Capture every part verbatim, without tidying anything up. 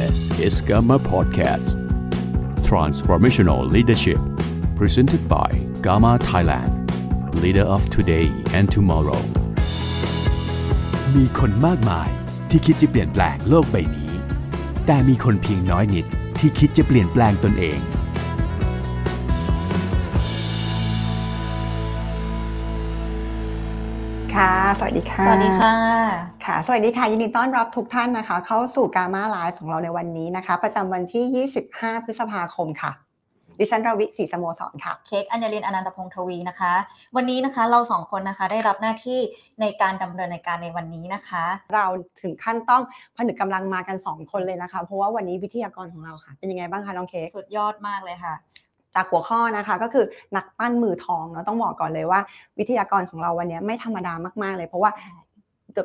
Yes, it's GAMMA Podcast. Transformational Leadership. Presented by GAMMA Thailand. Leader of today and tomorrow. มีคนมากมายที่คิดจะเปลี่ยนแปลงโลกใบนี้ แต่มีคนเพียงน้อยนิดที่คิดจะเปลี่ยนแปลงตนเองค่ะสวัสดีค่ะสวัสดีค่ะค่ะสวัสดีค่ะยินดีต้อนรับทุกท่านนะคะเข้าสู่ GAMMA Live ของเราในวันนี้นะคะประจำวันที่ยี่สิบห้าพฤษภาคมค่ะดิฉันรวิศรีสโมสรค่ะเค้กอัญญรินอนันตพงษ์ทวีนะคะวันนี้นะคะเราสองคนนะคะได้รับหน้าที่ในการดำเนินรายการในวันนี้นะคะเราถึงขั้นต้องผนึกกำลังมากันสองคนเลยนะคะเพราะว่าวันนี้วิทยากรของเราค่ะเป็นยังไงบ้างคะน้องเค้กสุดยอดมากเลยค่ะจากหัวข้อนะคะก็คือนักปั้นมือทองเนาะต้องบอกก่อนเลยว่าวิทยากรของเราวันนี้ไม่ธรรมดามากๆเลยเพราะว่า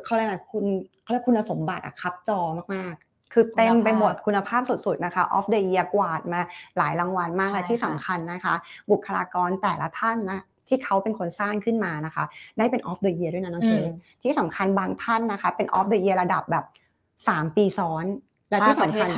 เขาเรียกว่าคุณเขาเรียกคุณสมบัติอะครับจอมากๆคือเต็มไปหมดคุณภาพสุดๆนะคะ Off the Year กวาดมาหลายรางวัลมากและที่สำคัญนะคะบุคลากรแต่ละท่านนะที่เขาเป็นคนสร้างขึ้นมานะคะได้เป็น Off the Year ด้วยนะน้องเค้กที่สำคัญบางท่านนะคะเป็น Off the Year ระดับแบบสามปีซ้อนและที่สำคัญ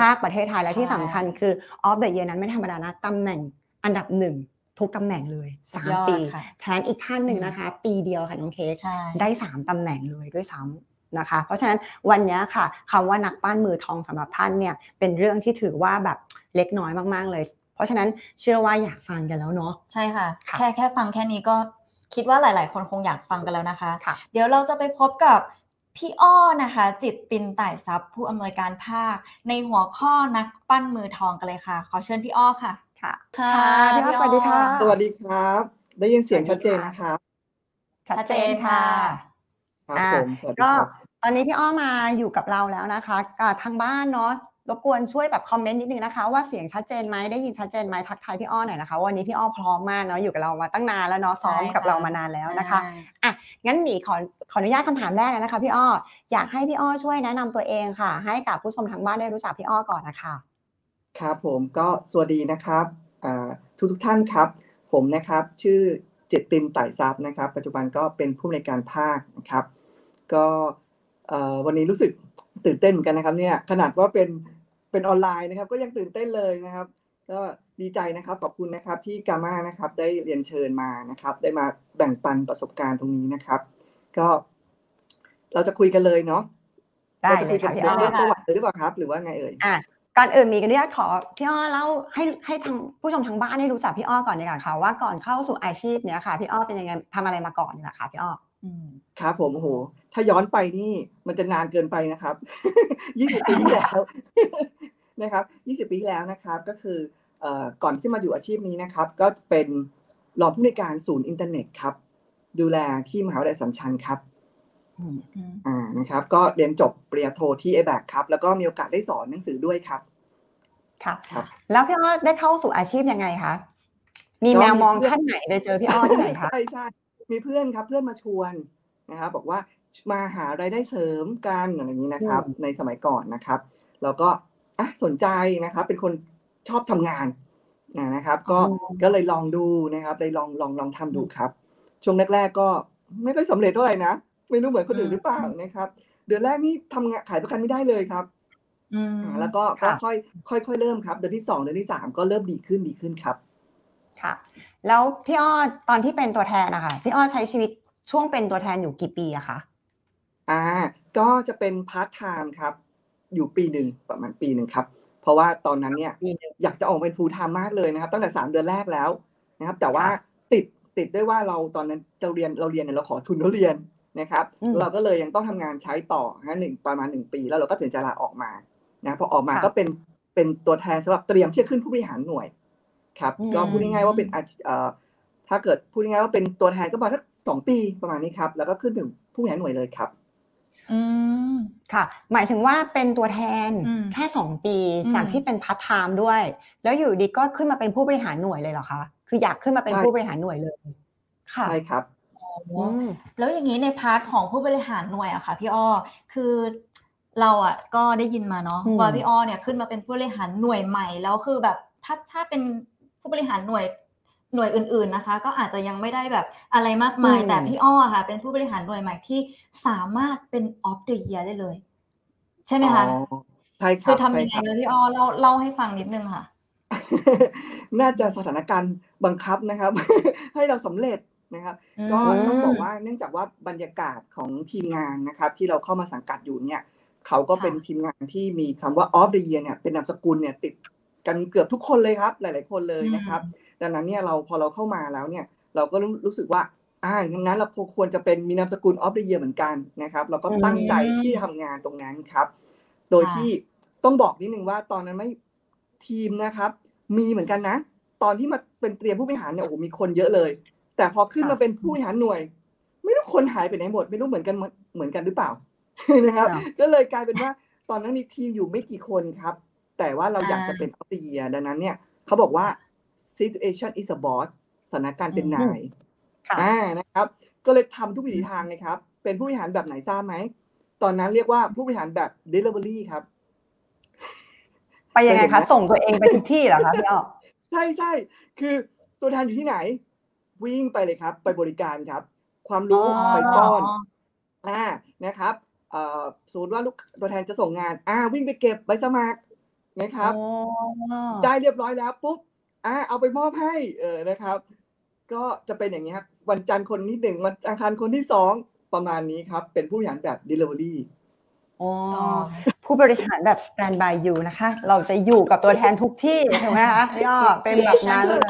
ภาคประเทศไทยและที่สำคัญคือ Off the Year นั้นไม่ธรรมดานะตำแหน่งอันดับหนึ่งทุกตำแหน่งเลยสามปีแถมอีกท่านหนึ่งนะคะปีเดียวค่ะน้องเค้กได้สามตำแหน่งเลยด้วยซ้ำนะคะเพราะฉะนั้นวันนี้ค่ะคำว่านักปั้นมือทองสำหรับท่านเนี่ยเป็นเรื่องที่ถือว่าแบบเล็กน้อยมากๆเลยเพราะฉะนั้นเชื่อว่าอยากฟังกันแล้วเนาะใช่ค่ะแค่แค่ฟังแค่นี้ก็คิดว่าหลายๆคนคงอยากฟังกันแล้วนะคะเดี๋ยวเราจะไปพบกับพี่อ้อนะคะจิตตินต่ายทรัพย์ผู้อำนวยการภาคในหัวข้อนักปั้นมือทองกันเลยค่ะขอเชิญพี่อ้อค่ะค่ะค่ะสวัสดีค่ะสวัสดีครับได้ยินเสียงชัดเจนนะคะชัดเจนค่ะครับผมสวัสดีครับตอนนี้พี่อ้อมาอยู่กับเราแล้วนะคะทางบ้านเนาะรบกวนช่วยแบบคอมเมนต์นิดนึงนะคะว่าเสียงชัดเจนไหมได้ยินชัดเจนไหมทักทายพี่อ้อหน่อยนะคะวันนี้พี่อ้อพร้อมมากเนาะอยู่กับเรามาตั้งนานแล้วเนาะซ้อมกับเรามานานแล้วนะคะอ่ะงั้นหมีขอขออนุญาตคำถามแรกนะคะพี่อ้ออยากให้พี่อ้อช่วยแนะนำตัวเองค่ะให้กับผู้ชมทางบ้านได้รู้จักพี่อ้อก่อนนะคะครับผมก็สวัสดีนะครับทุกทุกท่านครับผมนะครับชื่อจิตตินต่ายทรัพย์นะครับปัจจุบันก็เป็นผู้อำนวยการภาคนะครับก็วันนี้รู้สึกตื่นเต้นเหมือนกันนะครับเนี่ยขนาดว่าเป็นเป็นออนไลน์นะครับก็ยังตื่นเต้นเลยนะครับก็ดีใจนะครับขอบคุณนะครับที่GAMMAนะครับได้เรียนเชิญมานะครับได้มาแบ่งปันประสบการณ์ตรงนี้นะครับก็เราจะคุยกันเลยเนาะเราจะคุยกันเรื่องประวัติหรือเปล่าครับหรือว่าไงเอ่ยอ่ะก่อนอื่นมีกันด้วยขอพี่อ้อเล่าให้ให้ทางผู้ชมทางบ้านได้รู้จักพี่อ้อก่อนดีกว่าค่ะว่าก่อนเข้าสู่อาชีพเนี้ยค่ะพี่อ้อเป็นยังไงทำอะไรมาก่อนดีกว่าค่ะพี่อ้อครับผมโอ้โหถ้าย้อนไปนี่มันจะนานเกินไปนะครับยี่สิบปีที่แล้วนะครับยี่สิบปีที่แล้วนะครับก็คือเอ่อก่อนที่มาอยู่อาชีพนี้นะครับก็เป็นรองผู้อำนวยการศูนย์อินเทอร์เน็ตครับดูแลที่มหาวิทยาลัยสัมชัญครับอ่านะครับก็เรียนจบปริญญาโทที่ เอ แบ็ค ครับแล้วก็มีโอกาสได้สอนหนังสือด้วยครับค่ะครับแล้วพี่อ้อได้เข้าสู่อาชีพยังไงคะมีแมวมองท่านไหนได้เจอพี่อ้อที่ไหนคะใช่ใช่มีเพื่อนครับเพื่อนมาชวนนะครับบอกว่ามาหารายได้เสริมกันอะไรอย่างนี้นะครับในสมัยก่อนนะครับแล้วก็อ่ะสนใจนะครับเป็นคนชอบทำงานนะครับก็ก็เลยลองดูนะครับเลยลองลองลองทำดูครับช่วงแรกๆก็ไม่ค่อยสำเร็จเท่าไหร่นะไม่รู้เหมือนคนอื่นหรือเปล่านะครับเดือนแรกนี่ทำงานขายประกันไม่ได้เลยครับแล้วก็ค่อยค่อยค่อยเริ่มครับเดือนที่สองเดือนที่สามก็เริ่มดีขึ้นดีขึ้นครับค่ะแล้วพี่อ้อตอนที่เป็นตัวแทนนะคะพี่อ้อใช้ชีวิตช่วงเป็นตัวแทนอยู่กี่ปีอะคะอ่าก็จะเป็นพาร์ทไทม์ครับอยู่ปีหนึ่งประมาณปีหนึ่งครับเพราะว่าตอนนั้นเนี่ยอยากจะออกเป็นฟูลไทม์มากเลยนะครับตั้งแต่สามเดือนแรกแล้วนะครับแต่ว่าติดติดด้วยว่าเราตอนนั้นเราเรียนเราเรียนเนี่ยเราขอทุนเราเรียนนะครับเราก็เลยยังต้องทำงานใช้ต่อนะหนึ่งประมาณหนึ่งปีแล้วเราก็ตัดสินใจลาออกมานะพอออกมาก็เป็นเป็นตัวแทนสำหรับเตรียมเชื่อขึ้นผู้บริหารหน่วยครับก็พูดง่ายๆว่าเป็นถ้าเกิดพูดง่ายๆว่าเป็นตัวแทนก็ประมาณสองปีประมาณนี้ครับแล้วก็ขึ้นเป็นผู้บริหารหน่วยเลยครับอืมค่ะหมายถึงว่าเป็นตัวแทนแค่สองปีจากที่เป็นพาร์ทไทม์ด้วยแล้วอยู่ดีก็ขึ้นมาเป็นผู้บริหารหน่วยเลยเหรอคะคืออยากขึ้นมาเป็นผู้บริหารหน่วยเลยค่ะใช่ครับอ๋อแล้วอย่างนี้ในพาร์ทของผู้บริหารหน่วยอะค่ะพี่อ้อคือเราอะก็ได้ยินมาเนาะว่าพี่อ้อเนี่ยขึ้นมาเป็นผู้บริหารหน่วยใหม่แล้วคือแบบถ้าถ้าเป็นผู้บริหารหน่วยหน่วยอื่นๆนะคะก็อาจจะยังไม่ได้แบบอะไรมากมายแต่พี่อ้อค่ะเป็นผู้บริหารหน่วยใหม่ที่สามารถเป็นออฟเดอะเยียร์ได้เลยใช่ไหมคะ ใช่ครับคือทำยังไงเลยพี่อ้อเล่าเล่าให้ฟังนิดนึงค่ะน่าจะสถานการณ์บังคับนะครับให้เราสำเร็จนะครับก็ต้องบอกว่าเนื่องจากว่าบรรยากาศของทีมงานนะครับที่เราเข้ามาสังกัดอยู่เนี่ยเขาก็เป็นทีมงานที่มีคำว่า Off the Year เนี่ยเป็นนามสกุลเนี่ยติดกันเกือบทุกคนเลยครับหลายๆคนเลยนะครับดังนั้นเนี่ยเราพอเราเข้ามาแล้วเนี่ยเราก็รู้สึกว่าอ่างั้นเราควรจะเป็นมีนามสกุล Off the Year เหมือนกันนะครับเราก็ตั้งใจที่ทำงานตรงนั้นครับโดยที่ต้องบอกนิดนึงว่าตอนนั้นไม่ทีมนะครับมีเหมือนกันนะตอนที่มาเป็นเตรียมผู้บริหารเนี่ยโอ้โหมีคนเยอะเลยแต่พอขึ้นมาเป็นผู้บริหารหน่วยไม่รู้คนหายไปไหนหมดไม่รู้เหมือนกันเหมือนกันหรือเปล่านะครับก็เลยกลายเป็นว่าตอนนั้นมีทีมอยู่ไม่กี่คนครับแต่ว่าเราอยากจะเป็นออฟเดอะเยียร์ดังนั้นเนี่ยเขาบอกว่า situation is a boss สถานการณ์เป็นนายอ่านะครับก็เลยทำทุกวิถีทางเลยครับเป็นผู้บริหารแบบไหนทราบไหมตอนนั้นเรียกว่าผู้บริหารแบบ delivery ครับไปยังไงคะส่งตัวเองไปทุกที่เหรอคะพี่อ้อใช่ใช่คือตัวแทนอยู่ที่ไหนวิ่งไปเลยครับไปบริการครับความรู้ไปป้อนอ่านะครับสมมติว่าลูกตัวแทนจะส่งงานอ่าวิ่งไปเก็บใบสมัครนะครับได้เรียบร้อยแล้วปุ๊บอ่าเอาไปมอบให้เออนะครับก็จะเป็นอย่างนี้ครับวันจันทร์คนที่หนึ่งวันอังคารคนที่สองประมาณนี้ครับเป็นผู้บริหารแบบ deliveryผู้บริหารแบบ stand by you นะคะเราจะอยู่กับตัวแทนทุกที่ถูกไหมคะย่อเป็นแบบนั้นเลย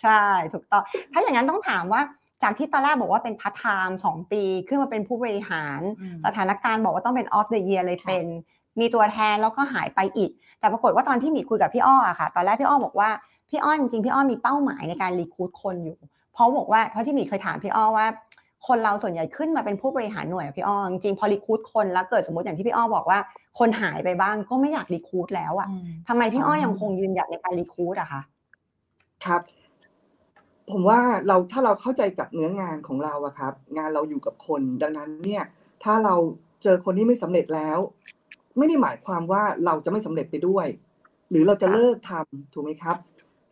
ใช่ถูกต้องถ้าอย่างนั้นต้องถามว่าจากที่ตอนแรกบอกว่าเป็นพาร์ทไทม์สองปีขึ้นมาเป็นผู้บริหารสถานการณ์บอกว่าต้องเป็น off the year เลยเป็นมีตัวแทนแล้วก็หายไปอีกแต่ปรากฏว่าตอนที่หมีคุยกับพี่อ้อค่ะตอนแรกพี่อ้อบอกว่าพี่อ้อจริงๆพี่อ้อมีเป้าหมายในการรีคูดคนอยู่เพราะบอกว่าเท่าที่หมีเคยถามพี่อ้อว่าคนเราส่วนใหญ่ขึ้นมาเป็นผู้บริหารหน่วยพี่อ้อจริงๆพอรีคูดคนแล้วเกิดสมมติอย่างที่พี่อ้อบอกว่าคนหายไปบ้างก็ไม่อยากรีคูดแล้วอ่ะทำไมพี่อ้อยังคงยืนหยัดในการรีคูดอะคะครับผมว่าเราถ้าเราเข้าใจกับเนื้องานของเราอะครับงานเราอยู่กับคนดังนั้นเนี่ยถ้าเราเจอคนที่ไม่สำเร็จแล้วไม่ได้หมายความว่าเราจะไม่สำเร็จไปด้วยหรือเราจะเลิกทำถูกไหมครับ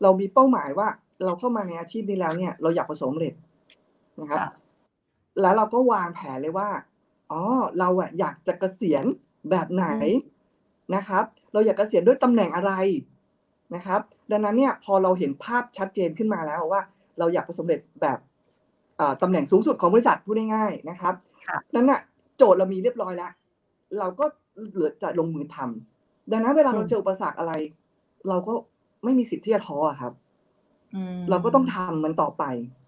เรามีเป้าหมายว่าเราเข้ามาในอาชีพนี้แล้วเนี่ยเราอยากประสบความสำเร็จนะครับแล้วเราก็วางแผนเลยว่าอ๋อเราอะอยากจะเกษียณแบบไหนนะครับเราอยากเกษียณด้วยตำแหน่งอะไรนะครับดังนั้นเนี่ยพอเราเห็นภาพชัดเจนขึ้นมาแล้วว่าเราอยากประสบความสำเร็จแบบตำแหน่งสูงสุดของบริษัทพูดง่ายๆนะครับนั้นน่ะโจทย์เรามีเรียบร้อยแล้วเราก็เหลือจะลงมือทำดังนั้นเวลาเราเจออุปสรรคอะไรเราก็ไม่มีสิทธิ์ที่จะท้อครับเราก็ต้องทำมันต่อไป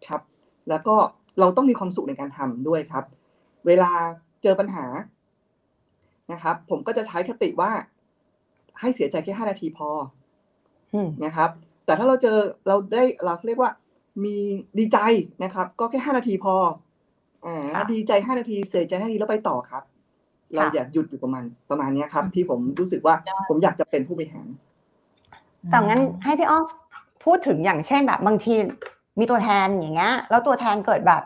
ครับแล้วก็เราต้องมีความสุขในการทำด้วยครับเวลาเจอปัญหานะครับผมก็จะใช้คติว่าให้เสียใจแค่ห้านาทีพอนะครับแต่ถ้าเราเจอเราได้เราเรียกว่ามีดีใจนะครับก็แค่ห้านาทีพออ่าดีใจห้านาทีเสียใจห้านาทีแล้วไปต่อครับเราอย่าหยุดอยู่ประมาณประมาณนี้ครับที่ผมรู้สึกว่าผมอยากจะเป็นผู้บริหารแต่งั้นให้พี่อ้อพูดถึงอย่างเช่นแบบบางทีมีตัวแทนอย่างเงี้ยแล้วตัวแทนเกิดแบบ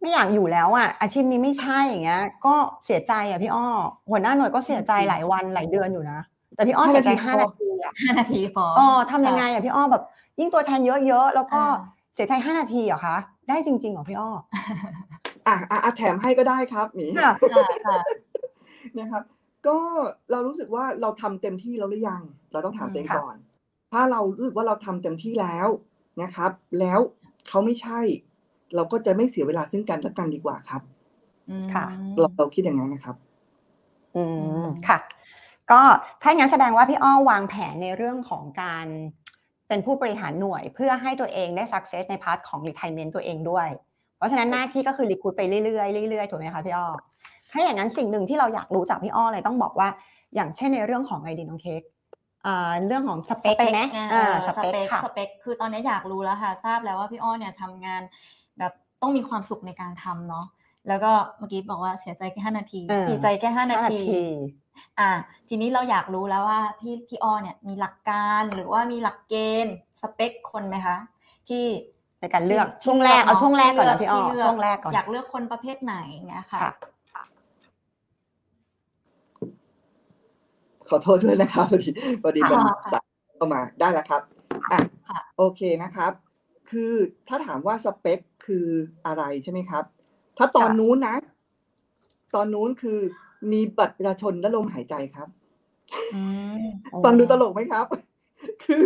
ไม่อยากอยู่แล้วอ่ะอาชีพนี้ไม่ใช่อย่างเงี้ยก็เสียใจอ่ะพี่อ้อหัวหน้าหน่วยก็เสียใจหลายวันหลายเดือนอยู่นะแต่พี่อ้อเสียใจห้านาทีอ่ะห้านาทีพออ๋อทำยังไงอ่ะพี่อ้อแบบยิ่งตัวแทนเยอะๆแล้วก็เสียใจห้านาทีเหรอคะได้จริงๆเหรอพี่อ้ออ่ะอ่ะแถมให้ก็ได้ครับหมีค่ะค่ะนะครับก็เรารู้สึกว่าเราทำเต็มที่แล้วหรือยังเราต้องถามตัวเองก่อนถ้าเรารู้สึกว่าเราทำเต็มที่แล้วนะครับแล้วเขาไม่ใช่เราก็จะไม่เสียเวลาซึ่งกันและกันดีกว่าครับค่ะเราเราคิดอย่างนั้นนะครับอืมค่ะก็ถ้าอย่างนั้นแสดงว่าพี่อ้อวางแผนในเรื่องของการเป็นผู้บริหารหน่วยเพื่อให้ตัวเองได้สักเซสในพาร์ทของ retirement ตัวเองด้วยเพราะฉะนั้นหน้าที่ก็คือรีคูดไปเรื่อยๆเรื่อยๆถูกไหมคะพี่อ้อถ้าอย่างนั้นสิ่งหนึ่งที่เราอยากรู้จากพี่อ้อเลยต้องบอกว่าอย่างเช่นในเรื่องของไอเดียน้องเค้กอ่าเรื่องของสเปคไหมอ่าสเปคสเปคคือตอนนี้อยากรู้แล้วค่ะทราบแล้วว่าพี่อ้อเนี่ยทำงานแบบต้องมีความสุขในการทำเนาะแล้วก็เมื่อกี้บอกว่าเสียใจแค่ห้านาทีดีใจแค่ห้านาทีอ่าทีนี้เราอยากรู้แล้วว่าพี่พี่อ้อเนี่ยมีหลักการหรือว่ามีหลักเกณฑ์สเปคคนไหมคะที่ในการเลือกช่วงแรกเอาช่วงแรกก่อนนะพี่อ้อช่วงแรกก่อนอยากเลือกคนประเภทไหนนะคะขอโทษด้วยนะครับพอดีพอดีมันสั่งเข้ามาได้แล้วครับอ่ะโอเคนะครับคือถ้าถามว่าสเปคคืออะไรใช่ไหมครับถ้าตอนนู้นนะตอนนู้นคือมีบัตรประชาชนและลมหายใจครับ ฟังดูตลกไหมครับคือ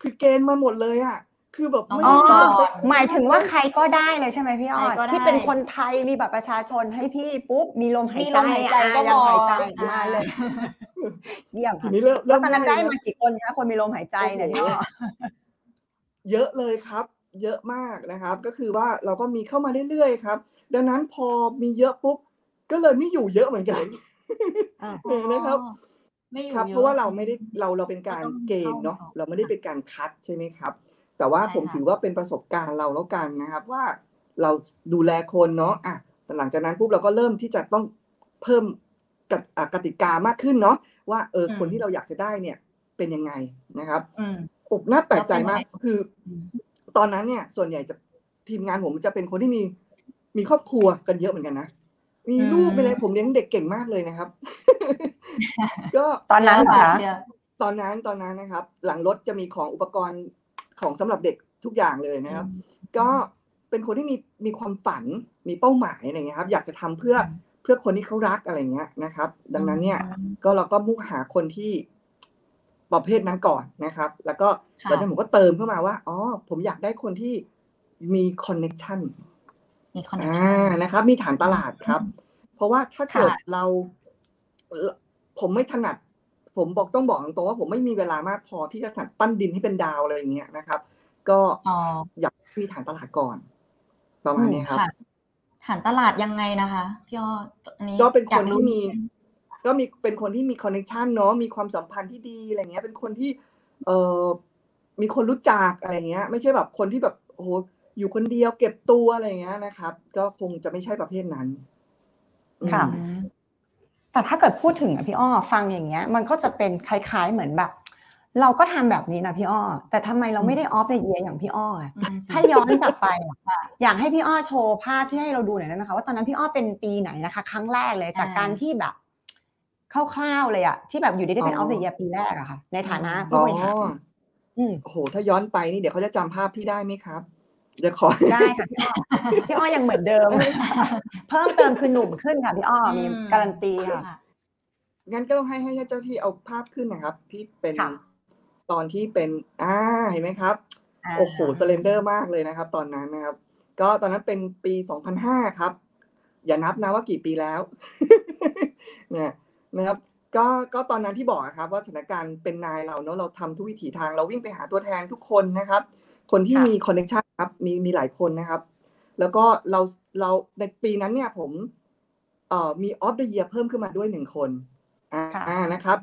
คือเกณฑ์มาหมดเลยอ่ะคือแบบไม่หมายถึงว่าใครก็ได้เลยใช่ไหมพี่อ้อยที่เป็นคนไทยมีบัตรประชาชนให้พี่ปุ๊บมีลมหายใจก็ยังหายใจมาเลยเยี่ยมค่ะแล้วตอนนั้นได้มากี่คนคะคนมีลมหายใจเนี่ยพี่อ้อยเยอะเลยครับเยอะมากนะครับก็คือว่าเราก็มีเข้ามาเรื่อยๆครับดังนั้นพอมีเยอะปุ๊บก็เลยไม่อยู่เยอะเหมือนกันนะครับครับเพราะว่าเราไม่ได้เราเราเป็นการเกณฑ์เนาะเราไม่ได้เป็นการคัดใช่ไหมครับแต่ว่าผมถือว่าเป็นประสบการณ์เราแล้วกันนะครับว่าเราดูแลคนเนาะอ่ะหลังจากนั้นปุ๊บเราก็เริ่มที่จะต้องเพิ่มกติกามากขึ้นเนาะว่าเออคนที่เราอยากจะได้เนี่ยเป็นยังไงนะครับอบน่าแปลกใจมากคือตอนนั้นเนี่ยส่วนใหญ่จะทีมงานผมจะเป็นคนที่มีมีครอบครัวกันเยอะเหมือนกันนะมีลูกเป็นอะไรผมเลี้ยงเด็กเก่งมากเลยนะครับก็ตอนนั้นค่ะตอนนั้นตอนนั้นนะครับหลังรถจะมีของอุปกรณ์ของสำหรับเด็กทุกอย่างเลยนะครับก็เป็นคนที่มีมีความฝันมีเป้าหมายอะไรเงี้ยครับอยากจะทำเพื่อเพื่อคนที่เขารักอะไรเงี้ยนะครับดังนั้นเนี่ยก็เราก็มุ่งหาคนที่ประเภทนั้นก่อนนะครับแล้วก็หลังจากผมก็เติมเข้ามาว่าอ๋อผมอยากได้คนที่มีคอนเนคชั่นมีคอนเนคชั่นนะครับมีฐานตลาดครับเพราะว่าถ้าเกิดเราผมไม่ถนัดผมบอกต้องบอกตรงๆว่าผมไม่มีเวลามากพอที่จะถัดปั้นดินให้เป็นดาวอะไรอย่างเงี้ยนะครับก็อยากมีฐานตลาดก่อนประมาณนี้ครับฐานตลาดยังไงนะคะพี่อ้อนี่ก็เป็นคนที่มีก็มีเป็นคนที่มีคอนเนคชันเนาะมีความสัมพันธ์ที่ดีอะไรเงี้ยเป็นคนที่เอ่อมีคนรู้จักอะไรเงี้ยไม่ใช่แบบคนที่แบบโอ้โหอยู่คนเดียวเก็บตัวอะไรเงี้ยนะครับก็คงจะไม่ใช่ประเภทนั้นค่ะแต่ถ้าเกิดพูดถึงอ่ะพี่อ้อฟังอย่างเงี้ยมันก็จะเป็นคล้ายๆเหมือนแบบเราก็ทำแบบนี้นะพี่อ้อแต่ทำไมเราไม่ได้ออฟเดอะเยียร์อย่างพี่อ้อถ้าย้อนกลับไปอยากให้พี่อ้อโชว์ภาพที่ให้เราดูหน่อยได้ไหมคะว่าตอนนั้นพี่อ้อเป็นปีไหนนะคะครั้งแรกเลยจากการที่แบบคร่าวๆเลยอะที่แบบอยู่ได้เป็นออฟเดอะเยียร์ปีแรกอะค่ะในฐานะผู้บริหารโอ้โหถ้าย้อนไปนี่เดี๋ยวเขาจะจำภาพพี่ได้ไหมครับจะขอได้ค่ะพี่อ้อพี่อ้อยังเหมือนเดิมเพิ่มเติมคือหนุ่มขึ้นค่ะพี่อ้อมีการันตีค่ะงั้นก็ต้องให้ให้เจ้าที่เอาภาพขึ้นนะครับพี่เป็นตอนที่เป็นอ่าเห็นไหมครับโอ้โหสเลนเดอร์มากเลยนะครับตอนนั้นนะครับก็ตอนนั้นเป็นปีสองพันห้าครับอย่านับนะว่ากี่ปีแล้วเนี่ยนะครับก็ก็ตอนนั้นที่บอกครับว่าสถานการณ์เป็นนายเราเนาะเราทำทุกวิถีทางเราวิ่งไปหาตัวแทนทุกคนนะครับคนที่มีคอนเนคชั่นครับมีมีหลายคนนะครับแล้วก็เราเราในปีนั้นเนี่ยผมเอ่อมีออฟเดอะเยียร์เพิ่มขึ้นมาด้วยหนึ่งคนอ่านะครับ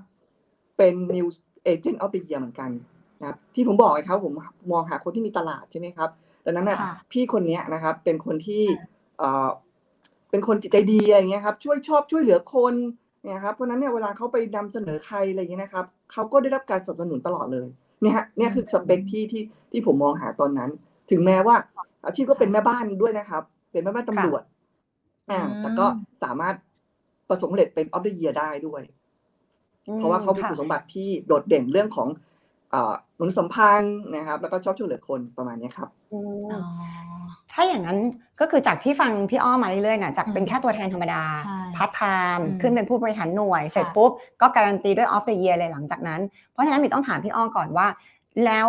เป็นนิวเอเจนต์ออฟเดอะเยียร์เหมือนกันนะครับที่ผมบอกไงครับผมมองหาคนที่มีตลาดใช่ไหมครับตอนนั้นน่ะพี่คนเนี้ยนะครับเป็นคนที่เอ่อเป็นคนจิตใจดีอะไรเงี้ยครับช่วยชอบช่วยเหลือคนเนี่ยครับเพราะนั้นเนี่ยเวลาเขาไปนำเสนอใครอะไรเงี้ยนะครับเขาก็ได้รับการสนับสนุนตลอดเลยเนี่ยเนี่ยคือสเปคที่ที่ที่ผมมองหาตอนนั้นถึงแม้ว่าอาชีพก็เป็นแม่บ้านด้วยนะครับเป็นแม่บ้านตำรวจอ่าแต่ก็สามารถประสบความสำเร็จเป็นออฟเดอะเยียร์ได้ด้วยเพราะว่าเขามีคุณสมบัติที่โดดเด่นเรื่องของอ่ามนุษยสัมพันธ์นะครับแล้วก็ชอบช่วยเหลือคนประมาณนี้ครับถ้าอย่างนั้นก็คือจากที่ฟังพี่อ้อมาเรื่อยๆน่ะจากเป็นแค่ตัวแทนธรรมดาพาร์ทไทม์ขึ้นเป็นผู้บริหารหน่วยเสร็จปุ๊บก็การันตีด้วยออฟเดอะเยียร์เลยหลังจากนั้นเพราะฉะนั้นมิต้องถามพี่อ้อก่อนว่าแล้ว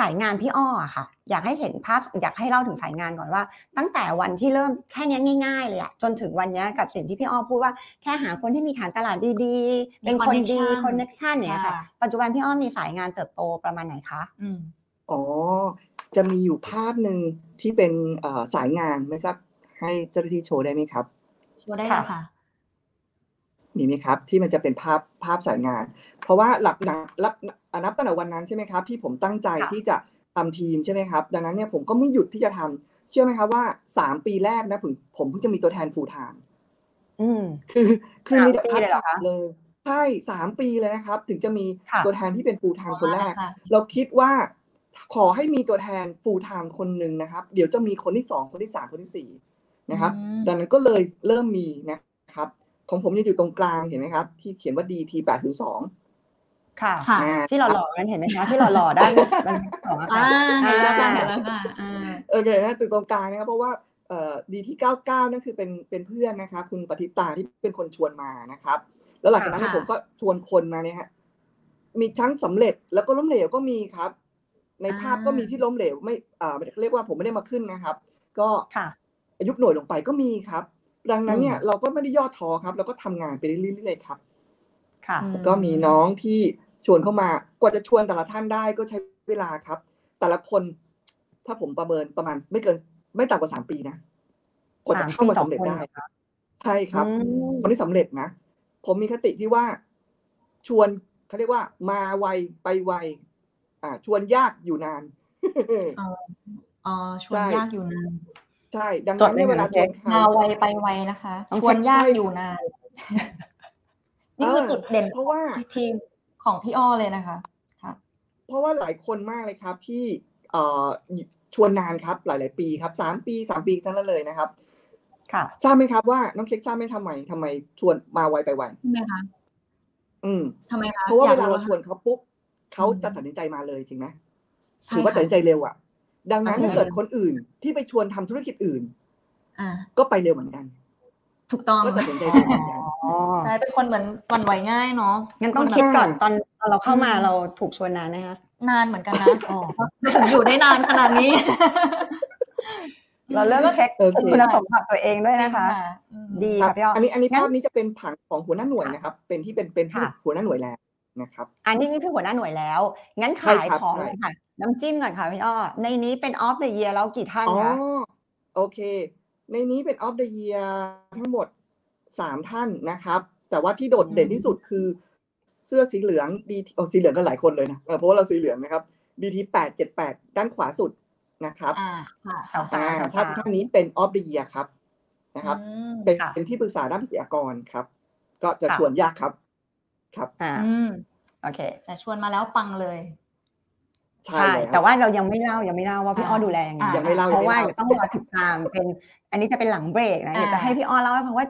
สายงานพี่อ้อค่ะอยากให้เห็นภาพอยากให้เล่าถึงสายงานก่อนว่าตั้งแต่วันที่เริ่มแค่นี้ง่ายๆเลยอะจนถึงวันนี้กับสิ่งที่พี่อ้อพูดว่าแค่หาคนที่มีฐานตลาดดีๆเป็นคนดีคอนเนคชั่นเนี่ยค่ะปัจจุบันพี่อ้อมีสายงานเติบโตประมาณไหนคะอ๋อจะมีอยู่ภาพหนึ่งที่เป็นสายงานไม่ทราบให้เจ้าหน้าที่โชว์ได้ไหมครับโชว์ได้เลยค่ะมีไหมครับที่มันจะเป็นภาพภาพสายงานเพราะว่าหลักรับนับตั้งแต่วันนั้นใช่ไหมครับที่ผมตั้งใจที่จะทำทีมใช่ไหมครับดังนั้นเนี่ยผมก็ไม่หยุดที่จะทำเชื่อไหมครับว่าสามปีแรกนะผมผมเพิ่งจะมีตัวแทนฟูลไทม์อืมคือคือมีแต่พาร์ทไทม์เลยใช่สามปีเลยนะครับถึงจะมีตัวแทนที่เป็นฟูลไทม์คนแรกเราคิดว่าขอให้มีตัวแทนฟูลไทม์คนหนึ่งนะครับเดี๋ยวจะมีคนที่สองคนที่สามคนที่สี่นะครับดังนั้นก็เลยเริ่มมีนะครับของผมจะอยู่ตรงกลางเห็นไหมครับที่เขียนว่า ดี ที แปด สองค่ะที่หล่อๆกันเห็นไหมคะที่หล่อๆได้มันของอ่าเห็นแล้วค่ะเห็นแล้วค่ะโอเคนะตึกตรงกลางนะครับเพราะว่าเอ่อ ดี ที เก้าสิบเก้านั่นคือเป็นเป็นเพื่อนนะคะคุณปฏิตาที่เป็นคนชวนมานะครับ แล้วหลังจากนั้นผมก็ชวนคนมาเนี่ยฮะมีทั้งสำเร็จแล้วก็ล้มเหลวก็มีครับในภาพก็มีที่ล้มเหลวไม่อ่าเรียกว่าผมไม่ได้มาขึ้นนะครับก็ยุบหน่วยลงไปก็มีครับดังนั้นเนี่ยเราก็ไม่ได้ย่อท้อครับเราก็ทำงานไปเรื่อยๆครับค่ะก็มีน้องที่ชวนเข้ามากว่าจะชวนแต่ละท่านได้ก็ใช้เวลาครับแต่ละคนถ้าผมประเมินประมาณไม่เกินไม่ต่ำกว่าสามปีนะกว่าจะเข้ามาสำเร็จได้ใช่ครับคนที่สำเร็จนะผมมีคติที่ว่าชวนเขาเรียกว่ามาไวไปไวอ่าชวนยากอยู่นานอ๋อชวนยากอยู่นานใช่ดังนั้นในเวลาชวนมาไวไปไวนะคะชวนยากอยู่นานนี่คือจุดเด่นเพราะว่าทีมของพี่อ้อเลยนะคะค่ะเพราะว่าหลายคนมากเลยครับที่ชวนนานครับหลายๆปีครับสามปีสามปีทั้งนั้นเลยนะครับค่ะทราบไหมครับว่าน้องเค้กทราบไหมทำไมทำไมชวนมาไวไปไวทำไมคะอืมทำไมคะเพราะว่าเวลาเราชวนเขาปุ๊บเขาจะตัดสินใจมาเลยจริงไหมถือว่าตัดสินใจเร็วอ่ะดังนั้นถ้าเกิดคนอื่นที่ไปชวนทำธุรกิจอื่นอ่าก็ไปเร็วเหมือนกันถูกต้องก็ตัดสินใจเร็วเหมือนกันใช่เป็นคนเหมือนหวั่นไหวง่ายเนาะงั้นต้องคิดก่อนตอนเราเข้ามาเราถูกชวนนานไหมคะนานเหมือนกันนะถึงอยู่ได้นานขนาดนี้เราเริ่มเช็คคุณสมบัติตัวเองด้วยนะคะดีครับพี่อ้ออันนี้อันนี้ภาพนี้จะเป็นผังของหัวหน้าหน่วยนะครับเป็นที่เป็นเป็นหัวหน้าหน่วยแล้วนะครับอันนี้นี่คือหัวหน้าหน่วยแล้วงั้นขายของค่ะน้ำจิ้มก่อนค่ะพี่อ้อในนี้เป็นออฟเดอะเยียร์แล้วกี่ท่านคะโอเคในนี้เป็นออฟเดอะเยียร์ทั้งหมดสามท่านนะครับแต่ว่าที่โดดเด่นที่สุดคือเสื้อสีเหลืองดีโอสีเหลืองก็หลายคนเลยนะเพราะว่าเราสีเหลืองนะครับ ดี ที แปด เจ็ด แปดด้านขวาสุดนะครับอ่าค่ะท่านท่านนี้เป็นออฟเดอะเยียร์ครับนะครับเป็นเป็นที่ปรึกษาด้านภาษีอากรครับก็จะชวนยากครับครับอ่าโอเคแต่ชวนมาแล้วปังเลยใช่แต่ว่าเรายังไม่เล่ายังไม่เล่าว่าพี่อ้อดูแลยังไงยังไม่เล่าเพราะว่าต้องรอติดตามเป็นอันนี้จะเป็นหลังเบรกนะอยากจะให้พี่อ้อเล่าให้ฟังว่า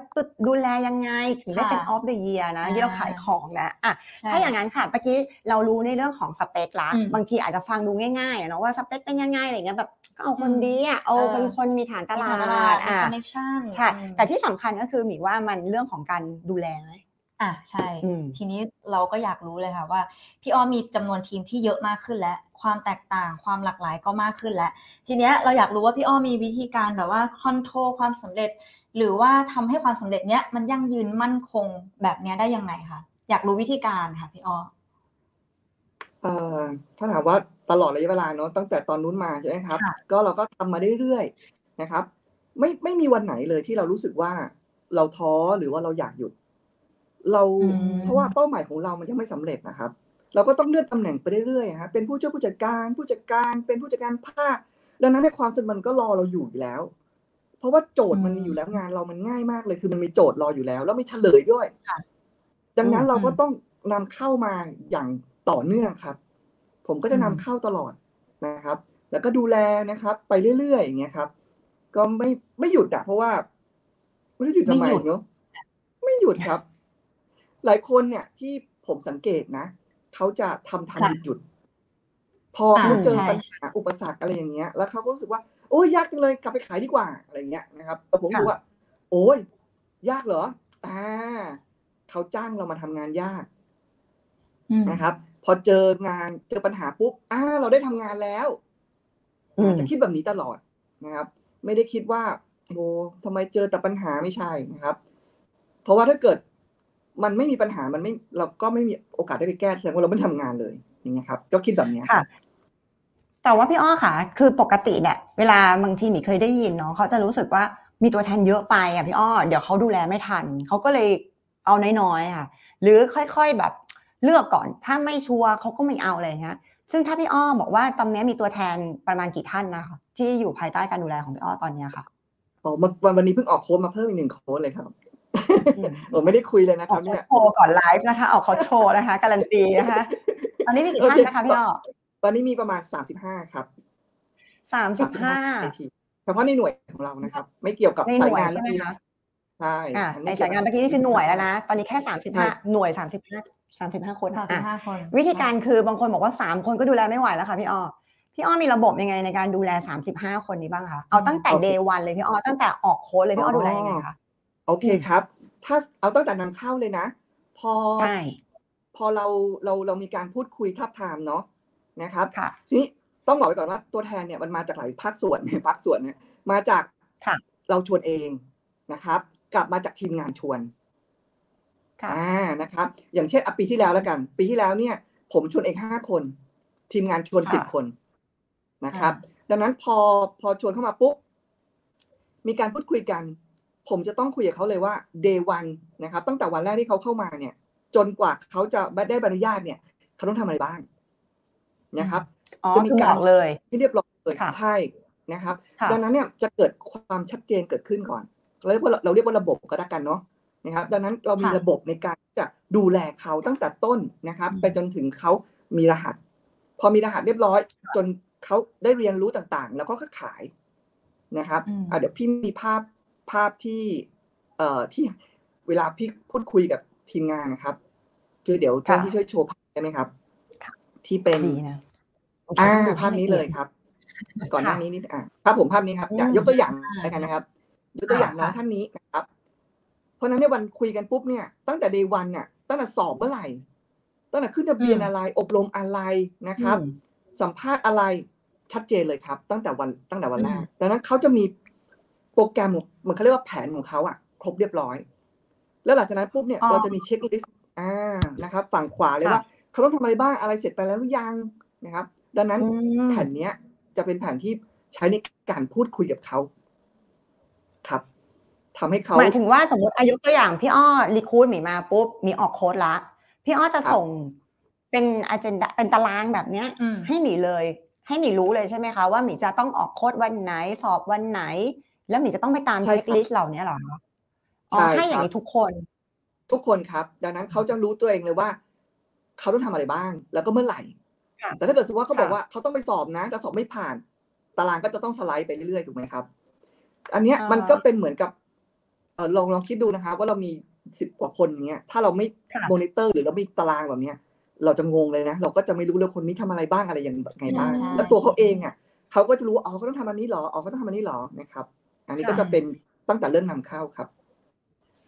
ดูแลยังไงถึงได้เป็นออฟเดอะเยียร์นะที่เราขายของนะอ่ะถ้าอย่างนั้นค่ะเมื่อกี้เรารู้ในเรื่องของสเปคละบางทีอาจจะฟังดูง่ายๆเนาะว่าสเปคเป็นยังไงอะไรเงี้ยแบบก็เอาคนดีอ่ะเอาเป็นคนมีฐานตลาดอ่ะใช่แต่ที่สำคัญก็คือหมีว่ามันเรื่องของการดูแลไหมอ่ะใช่ทีนี้เราก็อยากรู้เลยค่ะว่าพี่อ้อมีจำนวนทีมที่เยอะมากขึ้นและความแตกต่างความหลากหลายก็มากขึ้นและทีเนี้ยเราอยากรู้ว่าพี่อ้อมีวิธีการแบบว่าคอนโทรลความสำเร็จหรือว่าทำให้ความสำเร็จเนี้ยมันยั่งยืนมั่นคงแบบเนี้ยได้ยังไงคะอยากรู้วิธีการค่ะพี่อ้อเอ่อถ้าถามว่าตลอดระยะเวลาเนาะตั้งแต่ตอนนู้นมาใช่ไหมครับก็เราก็ทำมาเรื่อยๆนะครับไม่ไม่มีวันไหนเลยที่เรารู้สึกว่าเราท้อหรือว่าเราอยากหยุดเราเพราะว่าเป้าหมายของเรามันยังไม่สำเร็จนะครับเราก็ต้องเลื่อนตำแหน่งไปเรื่อยๆฮะเป็นผู้ช่วยผู้จัดการผู้จัดการเป็นผู้จัดการภาคดังนั้นในความสำเร็จมันก็รอเราอยู่อยู่แล้วเพราะว่าโจทย์มันมีอยู่แล้วงานเรามันง่ายมากเลยคือมันมีโจทย์รออยู่แล้วแล้วมีเฉลยด้วยดังนั้นเราก็ต้องนำเข้ามาอย่างต่อเนื่องครับผมก็จะนำเข้าตลอดนะครับแล้วก็ดูแลนะครับไปเรื่อยๆอย่างเงี้ยครับก็ไม่ไม่หยุดอ่ะเพราะว่าไม่ได้หยุดทำไมเนาะไม่หยุดครับหลายคนเนี่ยที่ผมสังเกตนะเขาจะทำทำหยุดพอเขาเจอปัญหาอุปสรรคอะไรอย่างเงี้ยแล้วเขาก็รู้สึกว่าโอ้ยยากจังเลยกลับไปขายดีกว่าอะไรเงี้ยนะครับแต่ผมรู้ว่าโอ้ยยากเหรออ่าเขาจ้างเรามาทำงานยากนะครับพอเจองานเจอปัญหาปุ๊บอ่าเราได้ทำงานแล้วจะคิดแบบนี้ตลอดนะครับไม่ได้คิดว่าโอ้ทำไมเจอแต่ปัญหาไม่ใช่นะครับเพราะว่าถ้าเกิดมันไม่มีปัญหามันไม่เราก็ไม่มีโอกาสได้ไปแก้แสดงว่าเราไม่ทำงานเลยอย่างเงี้ยครับก็คิดแบบเนี้ยค่ะแต่ว่าพี่อ้อค่ะคือปกติเนี่ยเวลาบางทีหมีเคยได้ยินเนาะเขาจะรู้สึกว่ามีตัวแทนเยอะไปอ่ะพี่อ้อเดี๋ยวเขาดูแลไม่ทันเขาก็เลยเอาน้อยๆค่ะหรือค่อยๆแบบเลือกก่อนถ้าไม่ชัวร์เขาก็ไม่เอาเลยฮะซึ่งถ้าพี่อ้อบอกว่าตอนนี้มีตัวแทนประมาณกี่ท่านนะคะที่อยู่ภายใต้การดูแลของพี่อ้อตอนนี้ค่ะอ๋อวันวันนี้เพิ่งออกโค้ดมาเพิ่มอีกหนึ่งโค้ดเลยครับผมไม่ได้คุยเลยนะครับเนี่ยโชว์ก่อนไลฟ์นะคะออกเขาโชว์นะคะการันตีนะคะตอนนี้มีกี่ท่านนะคะพี่อ้อตอนนี้มีประมาณสามสิบห้าครับสามสิบห้าเฉพาะในหน่วยของเรานะครับไม่เกี่ยวกับสายงานเมื่อกี้นะใช่ในสายงานเมื่อกี้นี่คือหน่วยแล้วนะตอนนี้แค่สามสิบห้าหน่วยสามสิบห้าสามสิบห้าคนสามสิบห้าคนวิธีการคือบางคนบอกว่าสามคนก็ดูแลไม่ไหวแล้วค่ะพี่อ้อพี่อ้อมีระบบยังไงในการดูแลสามสิบห้าคนนี้บ้างคะเอาตั้งแต่ day one เลยพี่อ้อตั้งแต่ออกโค้ดเลยพี่อ้อดูแลยังไงคะโอเคครับถ้าเอาตั้งแต่นำเข้าเลยนะพ พอพอเราเราเรามีการพูดคุยทับทามเนาะนะครับทีนี้ต้องบอกไว้ก่อนว่าตัวแทนเนี่ยมันมาจากหลายภาคส่วนภาคส่วนเนี่ยมาจากเราชวนเองนะครับกลับมาจากทีมงานชวนอ่านะครับอย่างเช่นปีที่แล้วแล้วกันปีที่แล้วเนี่ยผมชวนเองห้าคนทีมงานชวนสิบคนนะครับดังนั้นพอพอชวนเข้ามาปุ๊บมีการพูดคุยกันผมจะต้องคุยกับเขาเลยว่า day หนึ่ง นะครับตั้งแต่วันแรกที่เขาเข้ามาเนี่ยจนกว่าเขาจะได้ใบอนุญาตเนี่ยเขาต้องทำอะไรบ้างนะครับจะมีการเลยที่เรียบร้อยเลยใช่นะครับดังนั้นเนี่ยจะเกิดความชัดเจนเกิดขึ้นก่อนเราเรียกว่าเราเรียกว่าระบบก็แล้วกันเนาะนะครับดังนั้นเรามีระบบในการจะดูแลเขาตั้งแต่ต้นนะครับไปจนถึงเขามีรหัสพอมีรหัสเรียบร้อยจนเขาได้เรียนรู้ต่างๆแล้วก็ขายนะครับเดี๋ยวพี่มีภาพภาพที่เอ่อที่เวลาพี่พูดคุยกับทีมงานนะครับช่วยเดี๋ยวช่วยที่ช่วยโชว์ภาพได้ไหมครับที่เป็นอ่าภาพนี้เลยครับก่อนหน้านี้นี่อ่าครับผมภาพนี้ครับยกตัวอย่างอะไรกันนะครับยกตัวอย่างน้องท่านนี้นะครับเพราะนั้นในวันคุยกันปุ๊บเนี่ยตั้งแต่ day วันเนี่ยตั้งแต่สอบเมื่อไหร่ตั้งแต่ขึ้นทะเบียนอะไรอบรมอะไรนะครับสัมภาษณ์อะไรชัดเจนเลยครับตั้งแต่วันตั้งแต่วันแรกดังนั้นเขาจะมีโปรแกรมเหมือนเขาเรียกว่าแผนของเขาอ่ะครบเรียบร้อยแล้วหลังจากนั้นปุ๊บเนี่ยเราจะมีเช็คลิสต์อ่านะครับฝั่งขวาเลยว่าเขาต้องทำอะไรบ้างอะไรเสร็จไปแล้วหรือยังนะครับดังนั้นแผนเนี้ยจะเป็นแผนที่ใช้ในการพูดคุยกับเขาครับทำให้เขาหมายถึงว่าสมมติอายุตัวอย่างพี่อ้อรีคูดหมีมาปุ๊บมีออกโค้ดละพี่อ้อจะส่งเป็นอเจนดาเป็นตารางแบบเนี้ยให้หมีเลยให้หมีรู้เลยใช่ไหมคะว่าหมีจะต้องออกโค้ดวันไหนสอบวันไหนแล้วหมีจะต้องไปตามเช็คลิสต์เหล่านี้หรออ๋อให้อย่างนี้ทุกคนทุกคนครับดังนั้นเขาจะรู้ตัวเองเลยว่าเขาต้องทำอะไรบ้างแล้วก็เมื่อไหร่แต่ถ้าเกิดสมมติว่าเขาบอกว่าเขาต้องไปสอบนะแต่สอบไม่ผ่านตารางก็จะต้องสไลด์ไปเรื่อยๆถูกไหมครับอันเนี้ยมันก็เป็นเหมือนกับลองลองคิดดูนะคะว่าเรามีสิบกว่าคนเงี้ยถ้าเราไม่มอนิเตอร์หรือเราไม่ตารางแบบเนี้ยเราจะงงเลยนะเราก็จะไม่รู้เลยคนนี้ทำอะไรบ้างอะไรอย่างไงบ้างแล้วตัวเขาเองอ่ะเขาก็จะรู้อ๋อเขาต้องทำอันนี้หรออ๋อเขาต้องทำอันนี้หรอนะครับอันนี้ก็จะเป็นตั้งแต่เริ่มนำเข้าครับ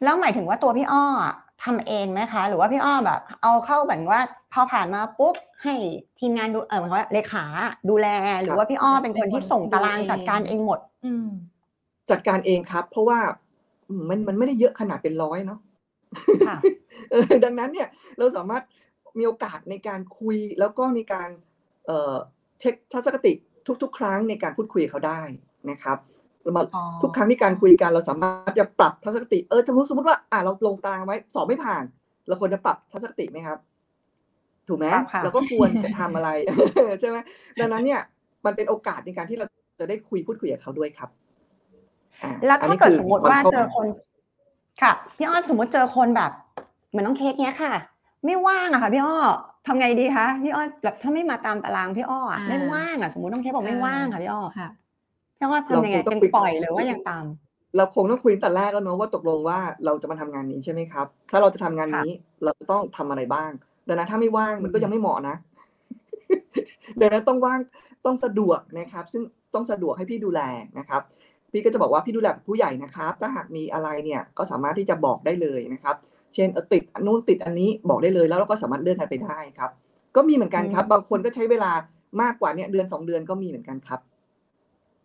แล้วหมายถึงว่าตัวพี่อ้อทำเองไหมคะหรือว่าพี่อ้อแบบเอาเข้าแบบว่าพอผ่านมาปุ๊บให้ทีมงานดูเออหมายความว่าเลขาดูแลหรือว่าพี่อ้อเป็นคนที่ส่งตารางจัดการเองหมดจัดการเองครับเพราะว่ามันมันไม่ได้เยอะขนาดเป็นร้อยเนาะดังนั้นเนี่ยเราสามารถมีโอกาสในการคุยแล้วก็ในการเช็คทัศนคติทุกๆครั้งในการพูดคุยเขาได้นะครับทุกครั้งที่การคุยกันเราสามารถจะปรับทัศนคติเออสมมติสมมติว่าอ่ะเราลงตารางไว้สอบไม่ผ่านเราควรจะปรับทัศนคติไหมครับถูกไหมเราก็ควรจะทำอะไรใช่ไหมดังนั้นเนี่ยมันเป็นโอกาสในการที่เราจะได้คุยพูดคุยกับเขาด้วยครับแล้วถ้าเกิดสมมติว่าเจอคนค่ะพี่อ้อสมมติเจอคนแบบเหมือนน้องเค้กเนี้ยค่ะไม่ว่างอะค่ะพี่อ้อทำไงดีคะพี่อ้อแบบถ้าไม่มาตามตารางพี่อ้อไม่ว่างอะสมมติน้องเค้กบอกไม่ว่างค่ะพี่อ้อค่ะพี่อ้อทำยังไงเป็นปล่อยหรือว่ายังตามเราคงต้องคุยตั้งแต่แรกแล้วเนาะว่าตกลงว่าเราจะมาทำงานนี้ใช่ไหมครับถ้าเราจะทำงานนี้เราจะต้องทำอะไรบ้างดังนั้นถ้าไม่ว่างมันก็ยังไม่เหมาะนะดังนั้นต้องว่างต้องสะดวกนะครับซึ่งต้องสะดวกให้พี่ดูแลนะครับพี่ก็จะบอกว่าพี่ดูแลผู้ใหญ่นะครับถ้าหากมีอะไรเนี่ยก็สามารถที่จะบอกได้เลยนะครับเช่นติดนู่นติดอันนี้บอกได้เลยแล้วเราก็สามารถเลื่อนทันไปได้ครับก็มีเหมือนกันครับบางคนก็ใช้เวลามากกว่าเนี่ยเดือนสองเดือนก็มีเหมือนกันครับ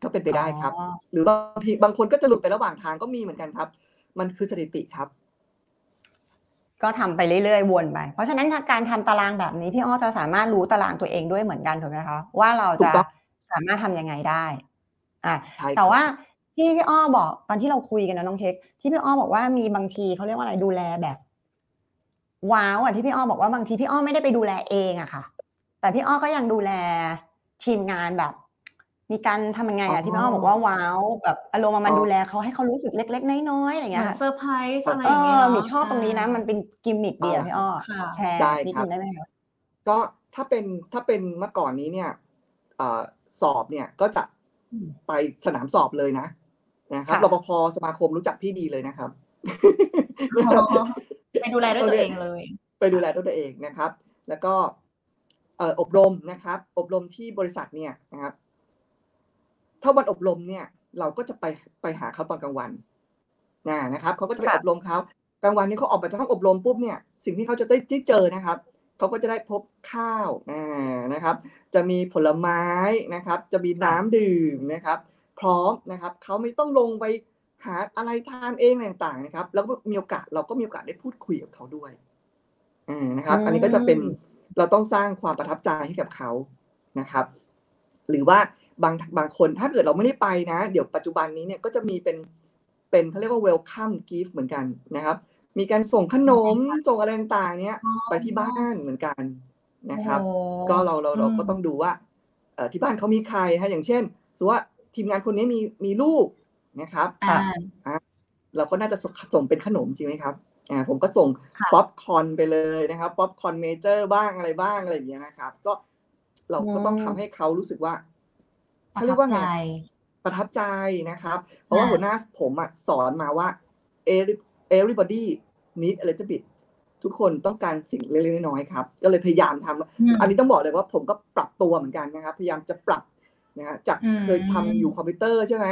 ก็เป็นไปได้ครับหรือบางทีบางคนก็จะหลุดไประหว่างทางก็มีเหมือนกันครับมันคือสถิติครับก็ทำไปเรื่อยๆวนไปเพราะฉะนั้นการทำตารางแบบนี้พี่อ้อจะสามารถรู้ตารางตัวเองด้วยเหมือนกันถูกไหมคะว่าเราจะสามารถทำยังไงได้อ่าแต่ว่าที่พี่อ้อบอกตอนที่เราคุยกันนะน้องเค้กที่พี่อ้อบอกว่ามีบางทีเขาเรียกว่าอะไรดูแลแบบว้าวอ่ะที่พี่อ้อบอกว่าบางทีพี่อ้อไม่ได้ไปดูแลเองอะค่ะแต่พี่อ้อก็ยังดูแลทีมงานแบบมีการทำยังไงอะที่พี่อ้อบอกว่าว้าวแบบอารมณ์มันดูแลเขาให้เขารู้สึกเล็กๆน้อยๆอะไรอย่างเงี้ยเซอร์ไพรส์อะไรอย่างเงี้ยมีชอบตรงนี้นะมันเป็นกิมมิคเดียวพี่อ้อแชร์นิดนึงได้ไหมคะก็ถ้าเป็นถ้าเป็นเมื่อก่อนนี้เนี่ยสอบเนี่ยก็จะไปสนามสอบเลยนะนะครับรปภสมาคมรู้จักพี่ดีเลยนะครับไปดูแลด้วยตัวเองเลยไปดูแลด้วยตัวเองนะครับแล้วก็อบรมนะครับอบรมที่บริษัทเนี่ยนะครับถ้าวันอบรมเนี่ยเราก็จะไปไปหาเขาตอนกลางวันนะครับเขาก็จะไปอบรมเขา กลางวันนี้เขาออกมาจากห้องอบรมปุ๊บเนี่ยสิ่งที่เขาจะได้เจอนะครับเขาก็จะได้พบข้าวนะครับจะมีผลไม้นะครับจะมีน้ำดื่มนะครับพร้อมนะครับเขาไม่ต้องลงไปหาอะไรทานเองต่างๆนะครับแล้วก็มีโอกาสเราก็มีโอกาสได้พูดคุยกับเขาด้วยนะครับอันนี้ก็จะเป็นเราต้องสร้างความประทับใจให้กับเขานะครับหรือว่าบางบางคนถ้าเกิดเราไม่ได้ไปนะเดี๋ยวปัจจุบันนี้เนี่ยก็จะมีเป็นเป็นเขาเรียกว่า welcome gift เหมือนกันนะครับมีการส่งขนมส่งอะไรต่างๆเนี้ยไปที่บ้านเหมือนกันนะครับก็เราเราเราก็ต้องดูว่าที่บ้านเขามีใครฮะอย่างเช่นสมมุติว่าทีมงานคนนี้มีมีลูกนะครับเราก็น่าจะส่งเป็นขนมจริงไหมครับผมก็ส่งป๊อปคอร์นไปเลยนะครับป๊อปคอร์นเมเจอร์บ้างอะไรบ้างอะไรอย่างเงี้ยนะครับก็เราก็ต้องทำให้เขารู้สึกว่าเขาเรียกว่าไงประทับใจนะครับเพราะว่าหัวหน้าผมอ่ะสอนมาว่า everybody needs a little bit ทุกคนต้องการสิ่งเล็กๆน้อยๆครับก็เลยพยายามทำอันนี้ต้องบอกเลยว่าผมก็ปรับตัวเหมือนกันนะครับพยายามจะปรับนะฮะจากเคยทำอยู่คอมพิวเตอร์ใช่ไหม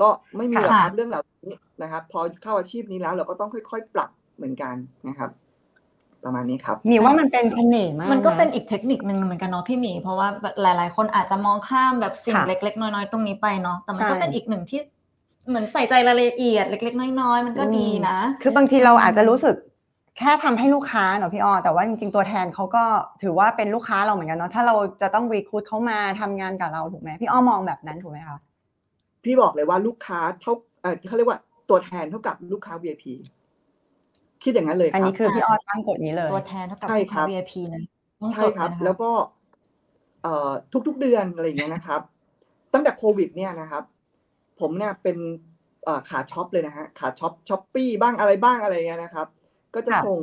ก็ไม่มีหรอกครับเรื่องเหล่านี้นะครับพอเข้าอาชีพนี้แล้วเราก็ต้องค่อยๆปรับเหมือนกันนะครับประมาณนี้ครับหมีว่ามันเป็นเสน่ห์มากมันก็เป็นอีกเทคนิคนึงเหมือนกันเนาะพี่หมีเพราะว่าหลายๆคนอาจจะมองข้ามแบบสิ่งเล็กๆน้อยๆตรงนี้ไปเนาะแต่มันก็เป็นอีกหนึ่งที่เหมือนใส่ใจรายละเอียดเล็กๆน้อยๆมันก็ดีนะคือบางทีเราอาจจะรู้สึกแค่ทำให้ลูกค้าเนาะพี่ออแต่ว่าจริงๆตัวแทนเขาก็ถือว่าเป็นลูกค้าเราเหมือนกันเนาะถ้าเราจะต้องรีคูทเขามาทำงานกับเราถูกไหมพี่ออมองแบบนั้นถูกไหมคะพี่บอกเลยว่าลูกค้าเท่าเออเขาเรียกว่าตัวแทนเท่ากับลูกค้า วี ไอ พีคิดอย่างนั้นเลยครับอันนี้คือพี่ออตั้งกฎนี้เลยตัวแทนเท่ากับลูกค้า วี ไอ พี นะใช่ครับแล้วก็เอ่อทุกๆเดือนอะไรอย่างเงี้ยนะครับตั้งแต่โควิดเนี่ยนะครับผมเนี่ยเป็นเอ่อขาช็อปเลยนะฮะขาช็อป Shopee บ้างอะไรบ้างอะไรเงี้ยนะครับก็จะส่ง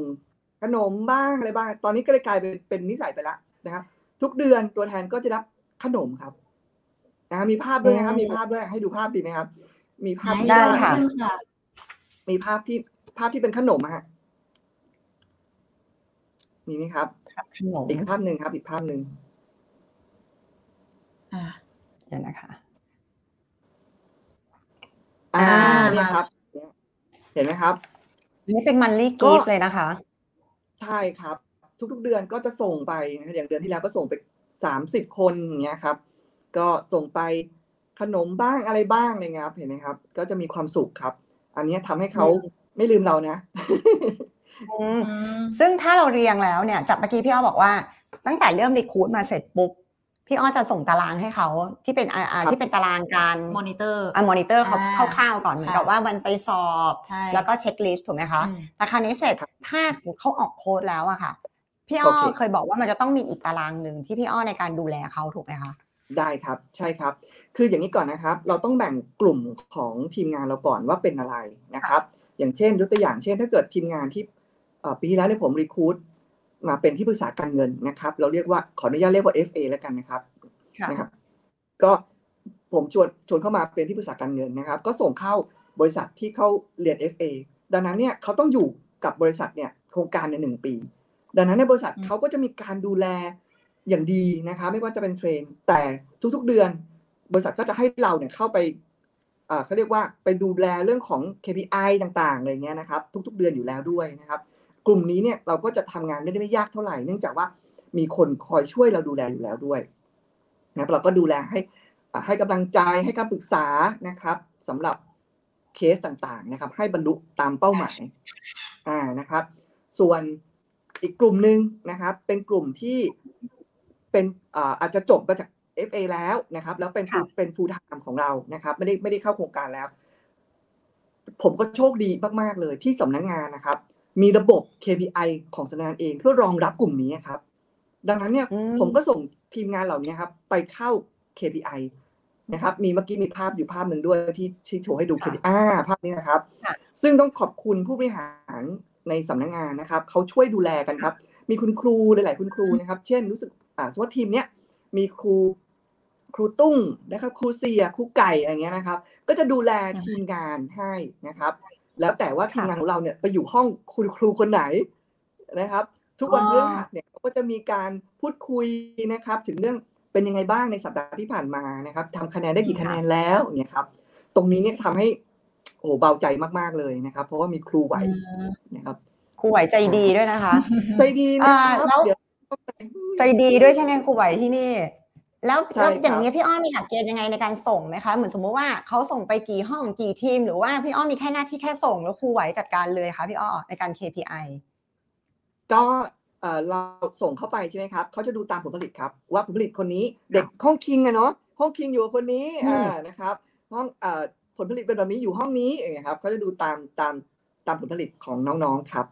ขนมบ้างอะไรบ้างตอนนี้ก็เลยกลายเป็นเป็นนิสัยไปละนะครับทุกเดือนตัวแทนก็จะรับขนมครับนะมีภาพด้วยนะครับมีภาพด้วยให้ดูภาพดีมั้ยครับมีภาพที่ได้ค่ะมีภาพที่ภาพที่เป็นขนมฮะมีไหมครับขนมอีกภาพหนึ่งครับอีกภาพหนึ่งอ่าเดี๋ยวนะคะอ่าเนี่ยครับเห็นไหมครับนี่เป็นมันลี่กีฟเลยนะคะใช่ครับทุกๆเดือนก็จะส่งไปอย่างเดือนที่แล้วก็ส่งไปสามสิบคนอย่างเงี้ยครับก็ส่งไปขนมบ้างอะไรบ้างอะไรเงี้ยครับเห็นไหมครับก็จะมีความสุขครับอันนี้ทำให้เขาไม่ลืมเรานะซึ่งถ้าเราเรียงแล้วเนี่ยจากเมื่อกี้พี่อ้อบอกว่าตั้งแต่เริ่มรีคูทมาเสร็จปุ๊บพี่อ้อจะส่งตารางให้เขาที่เป็นที่เป็นตารางการมอนิเตอร์อ่ะมอนิเตอร์เขาคร่าวๆก่อนเหมือนกับว่าวันไปสอบแล้วก็เช็คลิสต์ถูกไหมคะแต่คราวนี้เสร็จถ้าเขาออกโค้ดแล้วอะค่ะพี่อ้อเคยบอกว่ามันจะต้องมีอีกตารางนึงที่พี่อ้อในการดูแลเขาถูกไหมคะได้ครับใช่ครับคืออย่างนี้ก่อนนะครับเราต้องแบ่งกลุ่มของทีมงานเราก่อนว่าเป็นอะไรนะครับอย่างเช่นยกตัวอย่างเช่นถ้าเกิดทีมงานที่ปีที่แล้วเนี่ยผมรีคูทมาเป็นที่ปรึกษาการเงินนะครับเราเรียกว่าขออนุญาตเรียกว่า เอฟ เอ แล้วกันนะครับนะครับก็ผมชวนชวนเข้ามาเป็นที่ปรึกษาการเงินนะครับก็ส่งเข้าบริษัทที่เขาเรียน เอฟ เอ ดังนั้นเนี่ยเขาต้องอยู่กับบริษัทเนี่ยโครงการในหนึ่งปีดังนั้นในบริษัทเขาก็จะมีการดูแลอย่างดีนะคะไม่ว่าจะเป็นเทรนแต่ทุกๆเดือนบริษัทก็จะให้เราเนี่ยเข้าไปเขาเรียกว่าไปดูแลเรื่องของ เค พี ไอ ต่างๆอะไรเงี้ยนะครับทุกๆเดือนอยู่แล้วด้วยนะครับกลุ่มนี้เนี่ยเราก็จะทำงานได้ไม่ยากเท่าไหร่เนื่องจากว่ามีคนคอยช่วยเราดูแลอยู่แล้วด้วยนะเราก็ดูแลให้ให้กำลังใจให้คำปรึกษานะครับสำหรับเคสต่างๆนะครับให้บรรลุตามเป้าหมายอ่านะครับส่วนอีกกลุ่มนึงนะครับเป็นกลุ่มที่เป็นอาจจะจบมาจากเอฟ เอ แล้วนะครับแล้วเป็นเป็นฟูลไทม์ของเรานะครับไม่ได้ไม่ได้เข้าโครงการแล้วผมก็โชคดีมากๆเลยที่สำนักงานนะครับมีระบบ เค พี ไอ ของสำนักงานเองเพื่อรองรับกลุ่มนี้ครับดังนั้นเนี่ยผมก็ส่งทีมงานเหล่านี้ครับไปเข้า เค พี ไอ นะครับมีเมื่อกี้มีภาพอยู่ภาพหนึ่งด้วยที่ชี้โชว์ให้ดู เค พี ไอ ภาพนี้นะครับซึ่งต้องขอบคุณผู้บริหารในสำนักงานนะครับเขาช่วยดูแลกันครับมีคุณครูหลายๆคุณครูนะครับเช่นรู้สึกอ่าสมมติทีมเนี้ยมีครูครูตุ้งนะครับครูเสียครูไก่อะไรเงี้ยนะครับก็จะดูแลทีมงานให้นะครับแล้วแต่ว่าทีมงานของเราเนี่ยไปอยู่ห้องคุณครูคนไหนนะครับทุกวันพฤหัสเนี่ยก็จะมีการพูดคุยนะครับถึงเรื่องเป็นยังไงบ้างในสัปดาห์ที่ผ่านมานะครับทำคะแนนได้กี่คะแนนแล้วเนี่ยครับตรงนี้เนี่ยทำให้ โอ้เบาใจมากๆเลยนะครับเพราะว่ามีครูไหวนะครับครูไหวใจดีด้วยนะคะใจดีนะครับแล้วใจดีด้วยใช่ไหมครูไหวที่นี่แล้วแล้วอย่างนี้พี่อ้อมีหลักเกณฑ์ยังไงในการส่งไหมคะเหมือนสมมติว่าเขาส่งไปกี่ห้องกี่ทีมหรือว่าพี่อ้อมีแค่หน้าที่แค่ส่งแล้วครูไหวจัดการเลยคะพี่อ้อในการ เค พี ไอ ก็เอ่อเราส่งเข้าไปใช่ไหมครับเขาจะดูตามผลผลิตครับว่าผลผลิตคนนี้เด็กห้องคิงอะเนาะห้องคิงอยู่คนนี้อ่านะครับห้องเอ่อผลผลิตเป็นแบบนี้อยู่ห้องนี้อย่างเงี้ยครับเขาจะดูตามตามตามผลผลิตของน้องๆครับ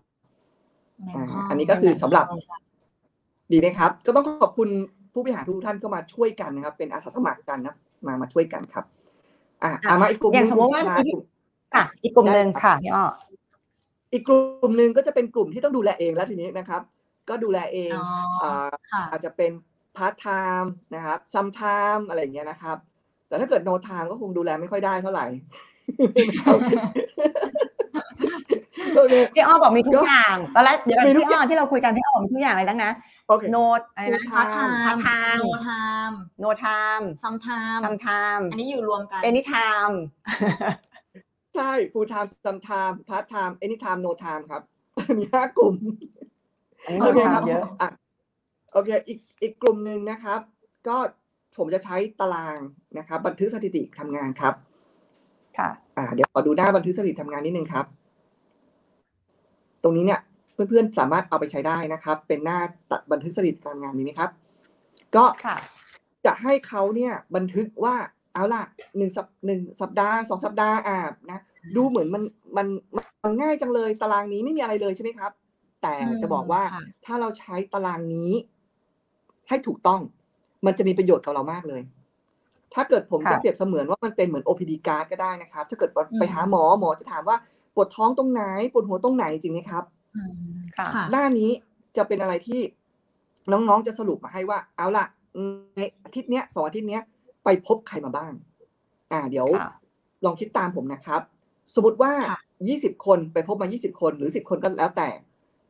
อ่าอันนี้ก็คือสำหรับดีไหมครับก็ต้องขอบคุณผู้บริหารทุกท่านก็มาช่วยกันนะครับเป็นอาสาสมัครกันนะมามาช่วยกันครับอ่าเอามาอีกกลุ่มนึงค่ะอีกกลุ่มนึงค่ะพี่อ้ออีกกลุ่มนึงก็จะเป็นกลุ่มที่ต้องดูแลเองแล้วทีนี้นะครับก็ดูแลเองอ่าอาจจะเป็นพาร์ทไทม์นะครับซัมไทม์อะไรอย่างเงี้ยนะครับแต่ถ้าเกิดโนไทม์ก็คงดูแลไม่ค่อยได้เท่าไหร่พี่อ้อบอกมีทุกอย่างตอนแรกเดี๋ยวพี่อ้อที่เราคุยกันพี่อ้อมีทุกอย่างเลยทั้งนะโนอะไรนะพาร์ทไทม์พาร์ทไทม์โนไทม์โนไทม์ซัมไทม์ซัมไทม์อันนี้อยู่รวมกัน any time ใช่ full time some time part time any time no time ครับมีห้ากลุ่มโอเคครับโอเคอีกอีกกลุ่มนึงนะครับก็ผมจะใช้ตารางนะครับบันทึกสถิติทำงานครับค่ะอ่าเดี๋ยวขอดูหน้าบันทึกสถิติทำงานนิดนึงครับตรงนี้เนี่ยเพื่อนๆสามารถเอาไปใช้ได้นะครับเป็นหน้าบันทึกสถิติการงานนี้นะครับก็จะให้เขาเนี่ยบันทึกว่าเอาล่ะหนึ่งสัปหนึ่งสัปดาห์สองสัปดาห์อ่านะดูเหมือนมันมันมันง่ายจังเลยตารางนี้ไม่มีอะไรเลยใช่ไหมครับแต่จะบอกว่าถ้าเราใช้ตารางนี้ให้ถูกต้องมันจะมีประโยชน์กับเรามากเลยถ้าเกิดผมจะเปรียบเสมือนว่ามันเป็นเหมือน โอ พี ดี card ก็ได้นะครับถ้าเกิดไปหาหมอหมอจะถามว่าปวดท้องตรงไหนปวดหัวตรงไหนจริงไหมครับหน้านี้จะเป็นอะไรที่น้องๆจะสรุปมาให้ว่าเอาล่ะในอาทิตย์เนี้ยสองอาทิตย์เนี้ยไปพบใครมาบ้างอ่าเดี๋ยวลองคิดตามผมนะครับสมมติว่ายี่สิบคนไปพบมายี่สิบคนหรือสิบคนก็แล้วแต่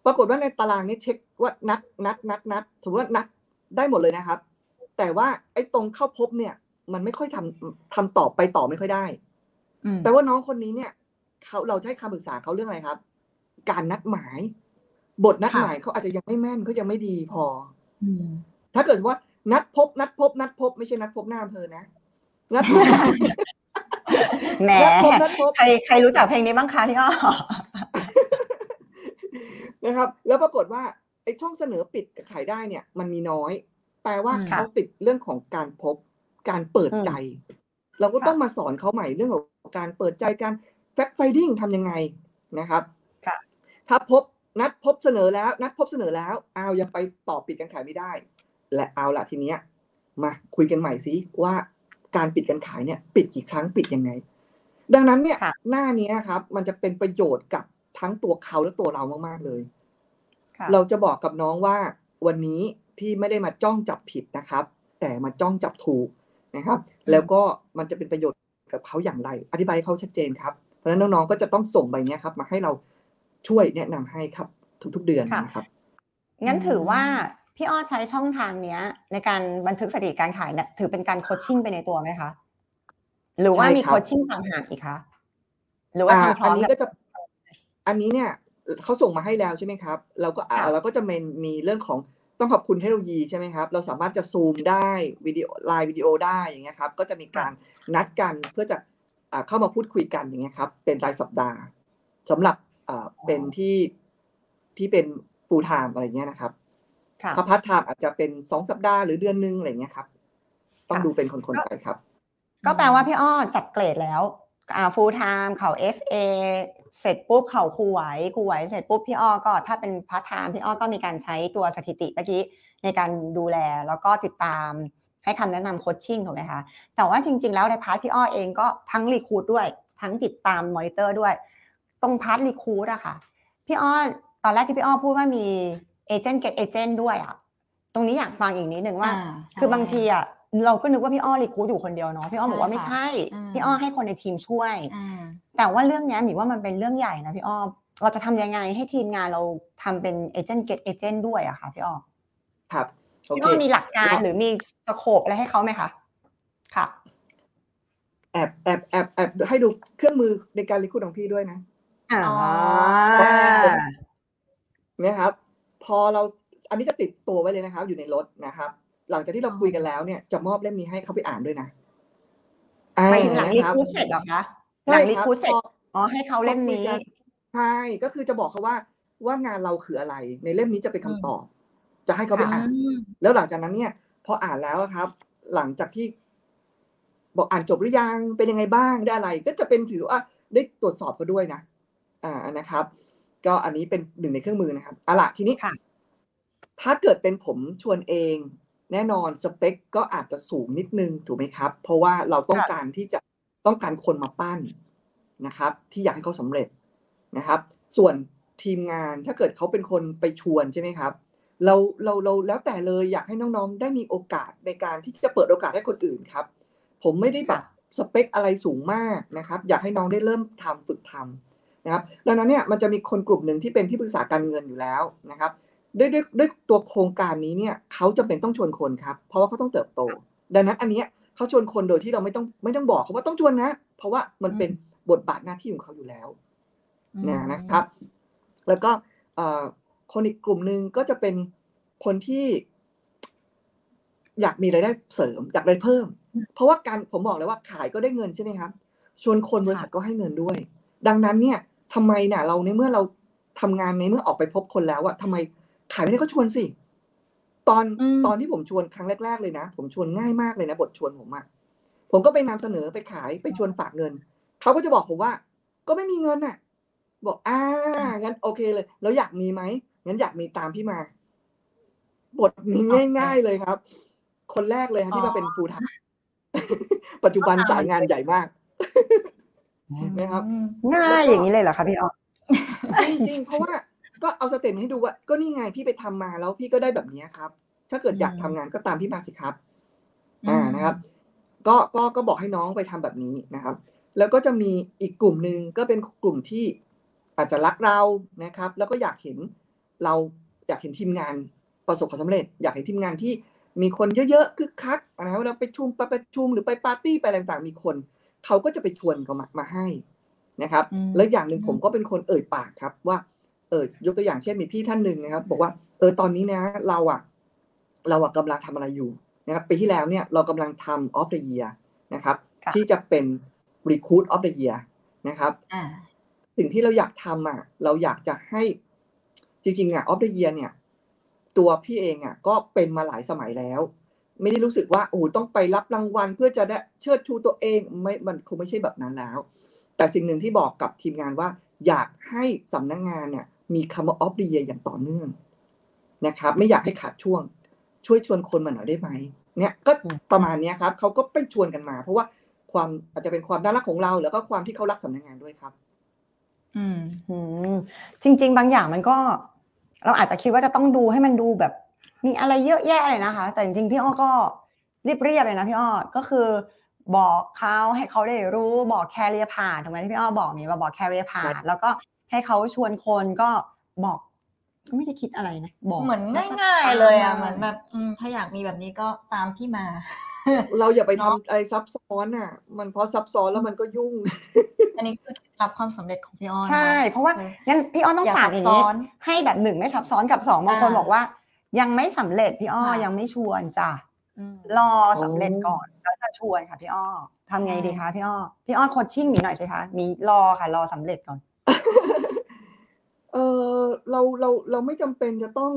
ปรากฏว่าในตารางนี้เช็คว่านัดนัดนัดนัดสมมติว่านัดได้หมดเลยนะครับแต่ว่าไอ้ตรงเข้าพบเนี่ยมันไม่ค่อยทำทำตอบไปต่อไม่ค่อยได้แต่ว่าน้องคนนี้เนี่ยเขาเราจะให้คำปรึกษาเขาเรื่องอะไรครับการนัดหมายบทนัดหมายเขาอาจจะยังไม่แม่นเขายังไม่ดีพอถ้าเกิดว่านัดพบนัดพบนัดพบไม่ใช่นัดพบหน้าอำเภอนะนัดพบแหมใครใครรู้จักเพลงนี้บ้างคะพี่อ้อนะครับแล้วปรากฏว่าไอ้ช่องเสนอปิดกับขายได้เนี่ยมันมีน้อยแปลว่าเขาติดเรื่องของการพบการเปิดใจเราก็ต้องมาสอนเขาใหม่เรื่องของการเปิดใจการแฟกต์ไฟดิ้งทำยังไงนะครับถ้าพบนัดพบเสนอแล้วนัดพบเสนอแล้วเอายังไปตอบปิดการขายไม่ได้และเอาละทีเนี้ยมาคุยกันใหม่ซิว่าการปิดการขายเนี่ยปิดกี่ครั้งปิดยังไงดังนั้นเนี่ยหน้านี้ครับมันจะเป็นประโยชน์กับทั้งตัวเขาและตัวเรามากๆเลยเราจะบอกกับน้องว่าวันนี้พี่ไม่ได้มาจ้องจับผิดนะครับแต่มาจ้องจับถูกนะครับแล้วก็มันจะเป็นประโยชน์กับเขาอย่างไรอธิบายเขาชัดเจนครับเพราะฉะนั้นน้องๆก็จะต้องส่งใบเนี้ยครับมาให้เราช่วยแนะนำให้ครับทุกๆเดือนนะครับงั้นถือว่าพี่อ้อใช้ช่องทางเนี้ยในการบันทึกสถิติการขายเนี่ยถือเป็นการโคชชิ่งไปในตัวไหมคะหรือว่ามีโคชชิ่งต่างหากอีกคะหรือว่าทำพร้อมกันอันนี้เนี่ยเขาส่งมาให้แล้วใช่ไหมครับเราก็เราก็จะมีเรื่องของต้องขอบคุณเทคโนโลยีใช่ไหมครับเราสามารถจะซูมได้วิดีโอไลน์วิดีโอได้อย่างเงี้ยครับก็จะมีการนัดกันเพื่อจะเข้ามาพูดคุยกันอย่างเงี้ยครับเป็นรายสัปดาห์สำหรับเป็นที่ที่เป็น full time อะไรเงี้ยนะครับถ้า part time อาจจะเป็นสองสัปดาห์หรือเดือนนึงอะไรเงี้ยครับต้องดูเป็นคนๆไปครับก็แปลว่าพี่อ้อจัดเกรดแล้วอ่า full time เขา เอฟ เอ เสร็จปุ๊บเขาครูไหวครูไหวเสร็จปุ๊บพี่อ้อก็ถ้าเป็น part time พี่อ้อก็มีการใช้ตัวสถิติเมื่อกี้ในการดูแลแล้วก็ติดตามให้คำแนะนำโคชชิ่งถูกไหมคะแต่ว่าจริงๆแล้วใน part พี่อ้อเองก็ทั้งรีคูดด้วยทั้งติดตามมอนิเตอร์ด้วยตรงพาร์ทรีคูดอะค่ะพี่อ้อตอนแรกที่พี่อ้อพูดว่ามีเอเจนต์เก็ตเอเจนต์ด้วยอะตรงนี้อยากฟังอีกนิดนึงว่าคือบางทีอะเราก็นึกว่าพี่อ้อรีคูดอยู่คนเดียวเนาะพี่อ้อบอกว่าไม่ใช่พี่อ้อให้คนในทีมช่วยแต่ว่าเรื่องนี้หมายว่ามันเป็นเรื่องใหญ่นะพี่อ้อเราจะทำยังไงให้ทีมงานเราทำเป็นเอเจนต์เก็ตเอเจนต์ด้วยอะค่ะพี่อ้อครับพี่อ้อมีหลักการหรือมีสโคปอะไรให้เขาไหมคะค่ะ แอบแอบแอบแอบให้ดูเครื่องมือในการรีคูดของพี่ด้วยนะอ๋อเนี่ยครับพอเราอันนี้จะติดตัวไว้เลยนะครับอยู่ในรถนะครับหลังจากที่เราคุยกันแล้วเนี่ยจะมอบเล่มนี้ให้เขาไปอ่านด้วยนะไปหลังรีคูดเสร็จหรอคะหลังรีคูดเสร็จอ๋อให้เขาเล่มนี้ใช่ก็คือจะบอกเขาว่าว่างานเราคืออะไรในเล่มนี้จะเป็นคำตอบจะให้เขาไปอ่านแล้วหลังจากนั้นเนี่ยพออ่านแล้วครับหลังจากที่บอกอ่านจบหรือยังเป็นยังไงบ้างได้อะไรก็จะเป็นถือว่าได้ตรวจสอบเขาด้วยนะอ่านะครับก็อันนี้เป็นหนึ่งในเครื่องมือนะครับเอาล่ะทีนี้ถ้าเกิดเป็นผมชวนเองแน่นอนสเปคก็อาจจะสูงนิดนึงถูกไหมครับเพราะว่าเราต้องการที่จะต้องการคนมาปั้นนะครับที่อยากให้เขาสำเร็จนะครับส่วนทีมงานถ้าเกิดเขาเป็นคนไปชวนใช่ไหมครับเราเราเราแล้วแต่เลยอยากให้น้องๆได้มีโอกาสในการที่จะเปิดโอกาสให้คนอื่นครับผมไม่ได้แบบสเปคอะไรสูงมากนะครับอยากให้น้องได้เริ่มทำฝึกทำนะครับดังนั้นเนี่ยมันจะมีคนกลุ่มหนึ่งที่เป็นที่ปรึกษาการเงินอยู่แล้วนะครับด้วยด้วยด้วยตัวโครงการนี้เนี่ยเขาจำเป็นต้องชวนคนครับเพราะว่าเขาต้องเติบโตดังนั้นอันเนี้ยเขาชวนคนโดยที่เราไม่ต้องไม่ต้องบอกเขาว่าต้องชวนนะเพราะว่ามันเป็นบทบาทหน้าที่ของเขาอยู่แล้วนะครับแล้วก็คนอีกกลุ่มนึงก็จะเป็นคนที่อยากมีรายได้เสริมอยากได้เพิ่มเพราะว่าการผมบอกเลยว่าขายก็ได้เงินใช่ไหมครับชวนคนบริษัทก็ให้เงินด้วยดังนั้นเนี่ยทำไมเนี่ยเราในเมื่อเราทำงานในเมื่อออกไปพบคนแล้วอะทำไมขายไม่ได้ก็ชวนสิตอนตอนที่ผมชวนครั้งแรกๆเลยนะผมชวนง่ายมากเลยนะบทชวนผมอะผมก็ไปนำเสนอไปขายไปชวนฝากเงินเขาก็จะบอกผมว่าก็ไม่มีเงินอะบอกอ่างั้นโอเคเลยแล้วอยากมีไหมงั้นอยากมีตามพี่มาบทนี้ง่ายๆเลยครับคนแรกเลยที่มาเป็นฟูลไทม์ปัจจุบันสายงานใหญ่มากนะครับง่ายอย่างนี้เลยเหรอคะพี่ออจริงๆเพราะว่าก็เอาสเต็ปให้ดูว่าก็นี่ไงพี่ไปทำมาแล้วพี่ก็ได้แบบนี้ครับถ้าเกิดอยากทำงานก็ตามพี่มาสิครับอ่านะครับก็ก็ก็บอกให้น้องไปทำแบบนี้นะครับแล้วก็จะมีอีกกลุ่มนึงก็เป็นกลุ่มที่อาจจะรักเรานะครับแล้วก็อยากเห็นเราอยากเห็นทีมงานประสบความสำเร็จอยากเห็นทีมงานที่มีคนเยอะๆคึกคักนะเวลาไปชุมไปประชุมหรือไปปาร์ตี้ไปต่างๆมีคนเขาก็จะไปชวนเขามามาให้นะครับและอย่างหนึ่งผมก็เป็นคนเอ่ยปากครับว่าเออยกตัวอย่างเช่นมีพี่ท่านหนึ่งนะครับบอกว่าเออตอนนี้นะเราอ่ะเราอ่ะกำลังทำอะไรอยู่นะครับปีที่แล้วเนี่ยเรากำลังทำ of the year นะครับที่จะเป็น recruit of the year นะครับสิ่งที่เราอยากทำอ่ะเราอยากจะให้จริงๆอ่ะ of the year เนี่ยตัวพี่เองอ่ะก็เป็นมาหลายสมัยแล้วไม่ได้รู้สึกว่าโอ้ต้องไปรับรางวัลเพื่อจะได้เชิดชูตัวเองไม่มันคงไม่ใช่แบบนั้นแล้วแต่สิ่งหนึ่งที่บอกกับทีมงานว่าอยากให้สำนักงานเนี่ยมีคำว่า of the year อย่างต่อเนื่องนะครับไม่อยากให้ขาดช่วงช่วยชวนคนมาหน่อยได้ไหมเนี่ยก็ประมาณนี้ครับเขาก็ไปชวนกันมาเพราะว่าความอาจจะเป็นความน่ารักของเราแล้วก็ความที่เขารักสำนักงานด้วยครับอืมจริงๆบางอย่างมันก็เราอาจจะคิดว่าจะต้องดูให้มันดูแบบมีอะไรเยอะแยะเลยนะคะแต่จริงๆพี่อ้อก็เรียบเรียบเลยนะพี่อ้อก็คือบอกเขาให้เขาได้รู้บอกแคเรียผ่านถูกไหมที่พี่อ้อบอกมีว่าบอกแคเรียผ่านแล้วก็ให้เขาชวนคนก็บอกไม่ได้คิดอะไรนะบอกเหมือนง่ายๆเลยอ่ะเหมือนแบบถ้าอยากมีแบบนี้ก็ตามพี่มาเราอย่าไปทำอะไรซับซ้อนอ่ะมันเพราะซับซ้อนแล้วมันก็ยุ่งอันนี้คือรับความสำเร็จของพี่อ้อนใช่เพราะว่างั้นพี่อ้อนต้องฝากอย่างนี้ให้แบบหนึ่งไม่ซับซ้อนกับสองบางคนบอกว่ายังไม่สำเร็จพี่อ้อยังไม่ชวนจ้ะรอสำเร็จก่อนแล้วจะชวนค่ะพี่อ้อทำไงดีคะพี่อ้อพี่อ้อโคชชิ่งมีหน่อยใช่คะมีรอค่ะรอสำเร็จก่อนเออเราเราเราไม่จำเป็นจะต้อง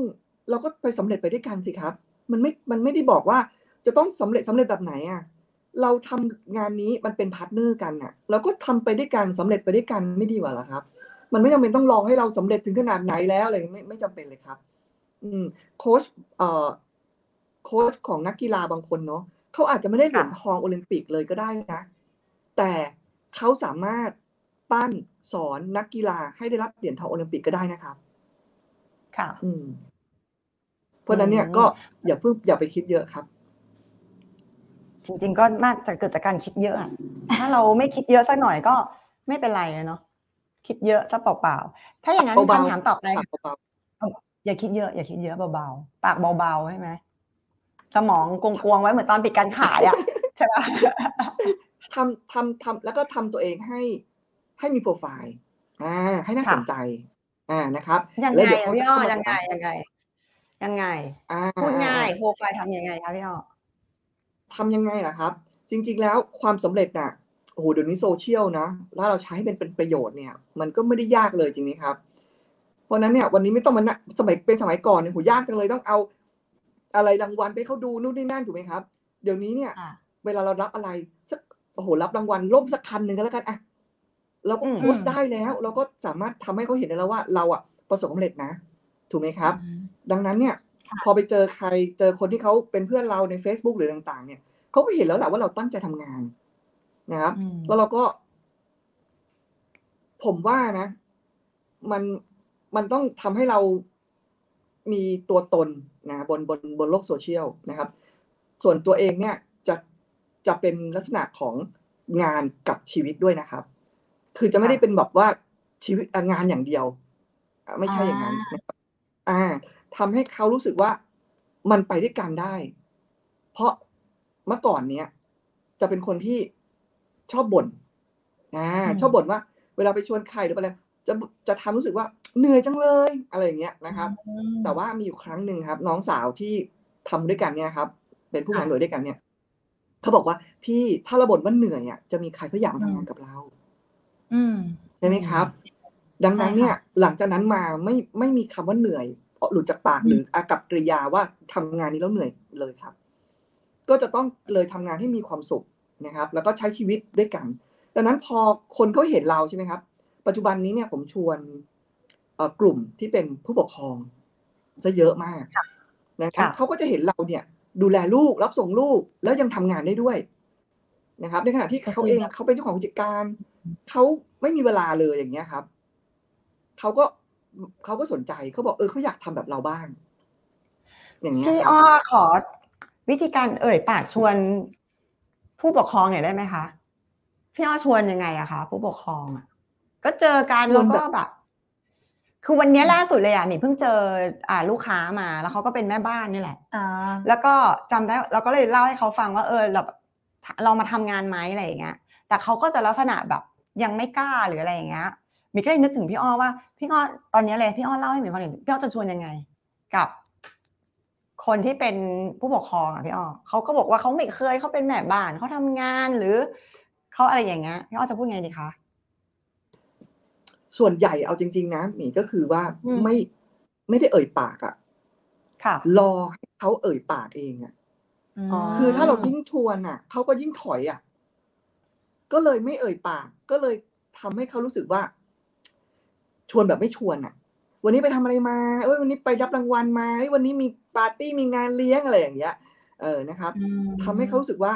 เราก็ไปสำเร็จไปด้วยกันสิครับมันไม่มันไม่ได้บอกว่าจะต้องสำเร็จสำเร็จแบบไหนอ่ะเราทำงานนี้มันเป็นพาร์ทเนอร์กันน่ะเราก็ทำไปด้วยกันสำเร็จไปด้วยกันไม่ดีกว่าหรอครับมันไม่จำเป็นต้องรอให้เราสำเร็จถึงขนาดไหนแล้วอะไรไม่ไม่จำเป็นเลยครับอืมโค้ชเอ่อโค้ชของนักกีฬาบางคนเนาะเขาอาจจะไม่ได้เหรียญทองโอลิมปิกเลยก็ได้นะแต่เขาสามารถปั้นสอนนักกีฬาให้ได้รับเหรียญทองโอลิมปิกก็ได้นะครับค่ะอืมเพราะนั้นเนี่ยก็อย่าเพิ่งอย่าไปคิดเยอะครับจริงๆก็มาจากเกิดจากการคิดเยอะถ้าเราไม่คิดเยอะสักหน่อยก็ไม่เป็นไรเนาะคิดเยอะซะเปล่าๆถ้าอย่างนั้นคำถามต่อไปอย่าคิดเยอะอย่าคิดเยอะเบาๆปากเบาๆใช่ไหมสมองกวงๆไว้เหมือนตอนปิดการขายอ่ะใช่ป่ะ ทำทำทำแล้วก็ทำตัวเองให้ให้มีโปรไฟล์อ่าให้น่าสนใจอ่านะครับแล้วเดี๋ยวเขาจะเข้ามายังไงยังไงยังไงพูดง่ายโปรไฟล์ทำยังไงคะพี่อ้อทำยังไงล่ะครับจริงๆแล้วความสำเร็จอ่ะโอ้โหเดี๋ยวนี้โซเชียลนะแล้วเราใช้เป็นเป็นประโยชน์เนี่ยมันก็ไม่ได้ยากเลยจริงๆครับเพราะนั้นเนี่ยวันนี้ไม่ต้องมาสมัยเป็นสมัยก่อนเนี่ยโหยากจังเลยต้องเอาอะไรรางวัลไปเขาดูนู่นนี่นั่นถูกไหมครับเดี๋ยวนี้เนี่ยเวลาเรารับอะไรสักโอ้โหรับรางวัลล่มสักคันหนึ่งก็แล้วกันอ่ะเราก็โพสต์ได้แล้วเราก็สามารถทำให้เขาเห็นได้แล้วว่าเราอ่ะประสบความสำเร็จนะถูกไหมครับดังนั้นเนี่ยพอไปเจอใครเจอคนที่เขาเป็นเพื่อนเราใน Facebook หรือต่างๆเนี่ยเขาก็เห็นแล้วแหละว่าเราตั้งใจทำงานนะครับแล้วเราก็ผมว่านะมันมันต้องทำให้เรามีตัวตนนะบนบนบนโลกโซเชียลนะครับส่วนตัวเองเนี่ยจะจะเป็นลักษณะของงานกับชีวิตด้วยนะครับคือจะไม่ได้เป็นแบบว่าชีวิตงานอย่างเดียวไม่ใช่อย่างนั้นนะครับอ่าทำให้เขารู้สึกว่ามันไปด้วยกันได้เพราะเมื่อก่อนเนี้ยจะเป็นคนที่ชอบบ่นอ่าชอบบ่นว่าเวลาไปชวนใครหรืออะไรจะจะทำรู้สึกว่าเหนื่อยจังเลยอะไรอย่างเงี้ยนะครับแต่ว่ามีอยู่ครั้งหนึ่งครับน้องสาวที่ทำด้วยกันเนี่ยครับเป็นผู้งานหน่วยด้วยกันเนี่ยเขาบอกว่าพี่ถ้าเราบ่นว่าเหนื่อยอ่ะจะมีใครเขาอยากทำงานกับเราใช่ไหมครับดังนั้นเนี่ยหลังจากนั้นมาไม่ไม่มีคำว่าเหนื่อยหลุดจากปากหรืออากับกริยาว่าทำงานนี้แล้วเหนื่อยเลยครับก็จะต้องเลยทำงานให้มีความสุขนะครับแล้วก็ใช้ชีวิตด้วยกันดังนั้นพอคนเขาเห็นเราใช่ไหมครับปัจจุบันนี้เนี่ยผมชวนกลุ่มที่เป็นผู้ปกครองจะเยอะมากนะครับเขาก็จะเห็นเราเนี่ยดูแลลูกรับส่งลูกแล้วยังทำงานได้ด้วยนะครับในขณะที่เขาเองเขาเป็นเจ้าของกิจการเขาไม่มีเวลาเลยอย่างเงี้ยครับเขาก็เขาก็สนใจเขาบอกเออเขาอยากทำแบบเราบ้างอย่างเงี้ยพี่อ้อขอวิธีการเอ่ยปากชวนผู้ปกครองหน่อยได้ไหมคะพี่อ้อชวนยังไงอะคะผู้ปกครองอะก็เจอการแล้วก็แบบคือวันนี้ล่าสุดเลยอ่ะนี่เพิ่งเจออ่าลูกค้ามาแล้วเขาก็เป็นแม่บ้านนี่แหละแล้วก็จำได้เราก็เลยเล่าให้เขาฟังว่าเออเราลองมาทำงานไหมอะไรอย่างเงี้ยแต่เขาก็จะลักษณะแบบยังไม่กล้าหรืออะไรอย่างเงี้ยมีก็เลยนึกถึงพี่อ้อว่าพี่อ้อตอนนี้เลยพี่อ้อเล่าให้หมีฟังหน่อยพี่อ้อจะชวนยังไงกับคนที่เป็นผู้ปกครองอ่ะพี่อ้อเขาก็บอกว่าเขาไม่เคยเขาเป็นแม่บ้านเขาทำงานหรือเขาอะไรอย่างเงี้ยพี่อ้อจะพูดไงดีคะส่วนใหญ่เอาจริงๆนะหมีก็คือว่าไม่ไม่ได้เอ่ยปากอ่ะค่ะรอให้เขาเอ่ยปากเองอ่ะคือถ้าเรายิ่งชวนอ่ะเขาก็ยิ่งถอยอ่ะก็เลยไม่เอ่ยปากก็เลยทำให้เขารู้สึกว่าชวนแบบไม่ชวนอ่ะวันนี้ไปทำอะไรมาเอ้ยวันนี้ไปรับรางวัลมาเอ้ยวันนี้มีปาร์ตี้มีงานเลี้ยงอะไรอย่างเงี้ยเออนะครับทำให้เขารู้สึกว่า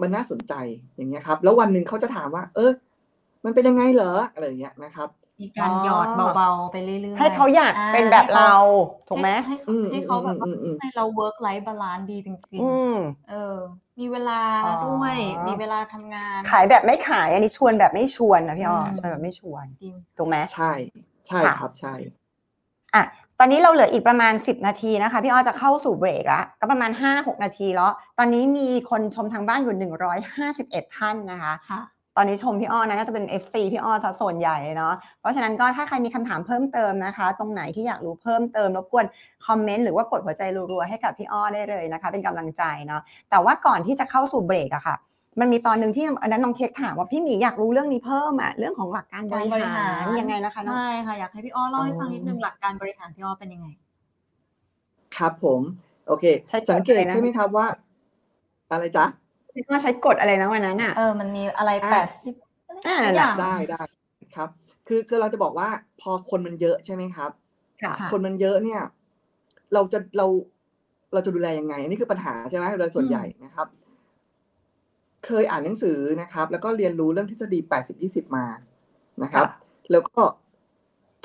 มันน่าสนใจอย่างเงี้ยครับแล้ววันนึงเขาจะถามว่าเออมันเป็นยังไงเหรออะไรอย่างเงี้ยนะครับมีการหยอดเบาๆไปเรื่อยๆให้เขาอยากเป็นแบบเราถูกไหมให้ให้เขาแบบให้เรา work life balance ดีจริงๆเออมีเวลาด้วยมีเวลาทำงานขายแบบไม่ขายอันนี้ชวนแบบไม่ชวนนะพี่อ้อชวนแบบไม่ชวนถูกไหมใช่ใช่ครับใช่อ่ะตอนนี้เราเหลืออีกประมาณสิบนาทีนะคะพี่อ้อจะเข้าสู่เบรกละก็ประมาณ ห้าหก นาทีแล้วตอนนี้มีคนชมทางบ้านอยู่หนึ่งร้อยห้าสิบเอ็ดท่านนะคะตอนนี้ชมพี่อ้อนะน่าจะเป็น เอฟ ซี พี่อ้อซะส่วนใหญ่เนาะเพราะฉะนั้นก็ถ้าใครมีคำถามเพิ่มเติมนะคะตรงไหนที่อยากรู้เพิ่มเติมรบกวนคอมเมนต์หรือว่ากดหัวใจรัวๆให้กับพี่อ้อได้เลยนะคะเป็นกำลังใจเนาะแต่ว่าก่อนที่จะเข้าสู่เบรกอะค่ะมันมีตอนนึงที่อันนั้นน้องเค้กถามว่าพี่หมีอยากรู้เรื่องนี้เพิ่มอะเรื่องของหลักการบริหารยังไงนะคะใช่ค่ะอยากให้พี่อ้อเล่าให้ฟังนิดนึงหลักการบริหารพี่อ้อเป็นยังไงครับผมโอเคสังเกตใช่มั้ยครับว่าอะไรจ๊ะว่าใช้กฎอะไรนะวันนั้นอ่ะเออมันมีอะไรแปดสิบอ่าได้ได้ครับคือคือเราจะบอกว่าพอคนมันเยอะใช่ไหมครับค่ะคนมันเยอะเนี่ยเราจะเราเราจะดูแลยังไงอันนี้คือปัญหาใช่ไหมโดยส่วนใหญ่นะครับเคยอ่านหนังสือนะครับแล้วก็เรียนรู้เรื่องทฤษฎีแปดสิบยี่สิบมานะครับแล้วก็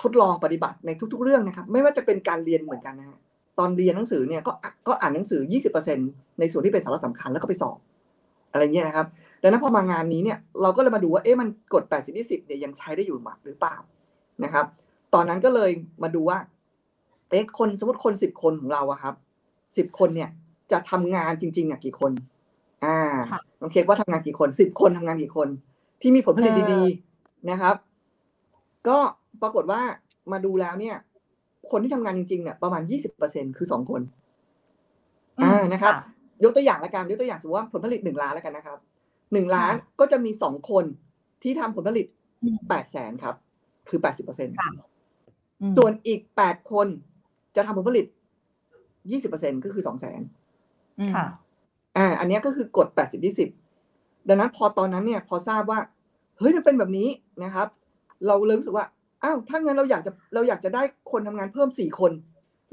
ทดลองปฏิบัติในทุกๆเรื่องนะครับไม่ว่าจะเป็นการเรียนเหมือนกันนะตอนเรียนหนังสือเนี่ยก็ก็อ่านหนังสือ ยี่สิบเปอร์เซ็นต์ ในส่วนที่เป็นสาระสำคัญแล้วก็ไปสอบอะไรเงี้ยนะครับดังนั้นพอมางานนี้เนี่ยเราก็เลยมาดูว่าเอ๊ะมันกดแปดสิบ ยี่สิบเนี่ยยังใช้ได้อยู่หรือเปล่านะครับตอนนั้นก็เลยมาดูว่าเอ๊ะคนสมมุติคนสิบคนของเราอะครับสิบคนเนี่ยจะทำงานจริงๆอ่ะกี่คน อ่าน้องเค้กว่าทำงานกี่คนสิบคนทำงานกี่คนที่มีผลผลิตดีๆนะครับก็ปรากฏว่ามาดูแล้วเนี่ยคนที่ทำงานจริงๆเนี่ยประมาณ ยี่สิบเปอร์เซ็นต์ คือสองคนอ่านะครับยกตัวอย่างละกันยกตัวอย่างสมมติว่าผลผลิตหนึ่งล้านละกันนะครับหนึ่งล้านก็จะมีสองคนที่ทำผลผลิต แปดแสน ครับคือ แปดสิบเปอร์เซ็นต์ ส่วนอีกแปดคนจะทำผลผลิต ยี่สิบเปอร์เซ็นต์ ก็คือ สองแสน ค่ะอ่าอันนี้ก็คือกฎแปดสิบ ยี่สิบดังนั้นพอตอนนั้นเนี่ยพอทราบว่าเฮ้ยมันเป็นแบบนี้นะครับเราเลยรู้สึกว่าอ้าวถ้างั้นเราอยากจะเราอยากจะได้คนทำงานเพิ่มสี่คน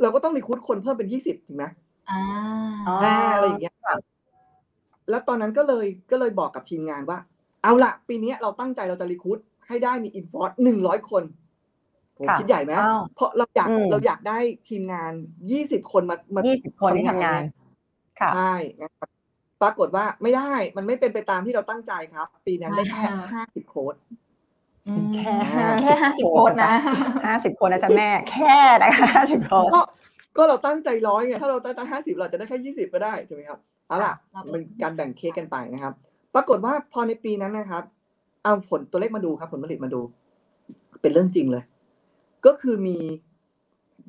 เราก็ต้องรีคูทคนเพิ่มเป็นยี่สิบถูกไหมอ่าอ่าอะไรอย่างเงี้ยแล้วตอนนั้นก็เลยก็เลยบอกกับทีมงานว่าเอาละปีนี้เราตั้งใจเราจะรีคูทให้ได้มีอินฟอร์สหนึ่งร้อยคนผมคิดใหญ่ไหมเพราะเราอยากเราอยากได้ทีมงานยี่สิบคนมามายี่สิบคนทำงานใช่ปรากฏว่าไม่ได้มันไม่เป็นไปตามที่เราตั้งใจครับปีนั้นได้แค่ห้าสิบโค้ดแค่แค่ห้าสิบโค้ดนะห้าสิบคนนะจ๊ะแม่แค่นะคะห้าสิบโค้ดก็เราตั้งใจร้อยไงถ้าเราตั้งใจห้าสิบเราจะได้แค่ยี่สิบก็ได้ใช่ไหมครับเอาล่ะเป็นการแบ่งเค้กกันไปนะครับปรากฏว่าพอในปีนั้นนะครับเอาผลตัวเลขมาดูครับผลผลิตมาดูเป็นเรื่องจริงเลยก็คือมี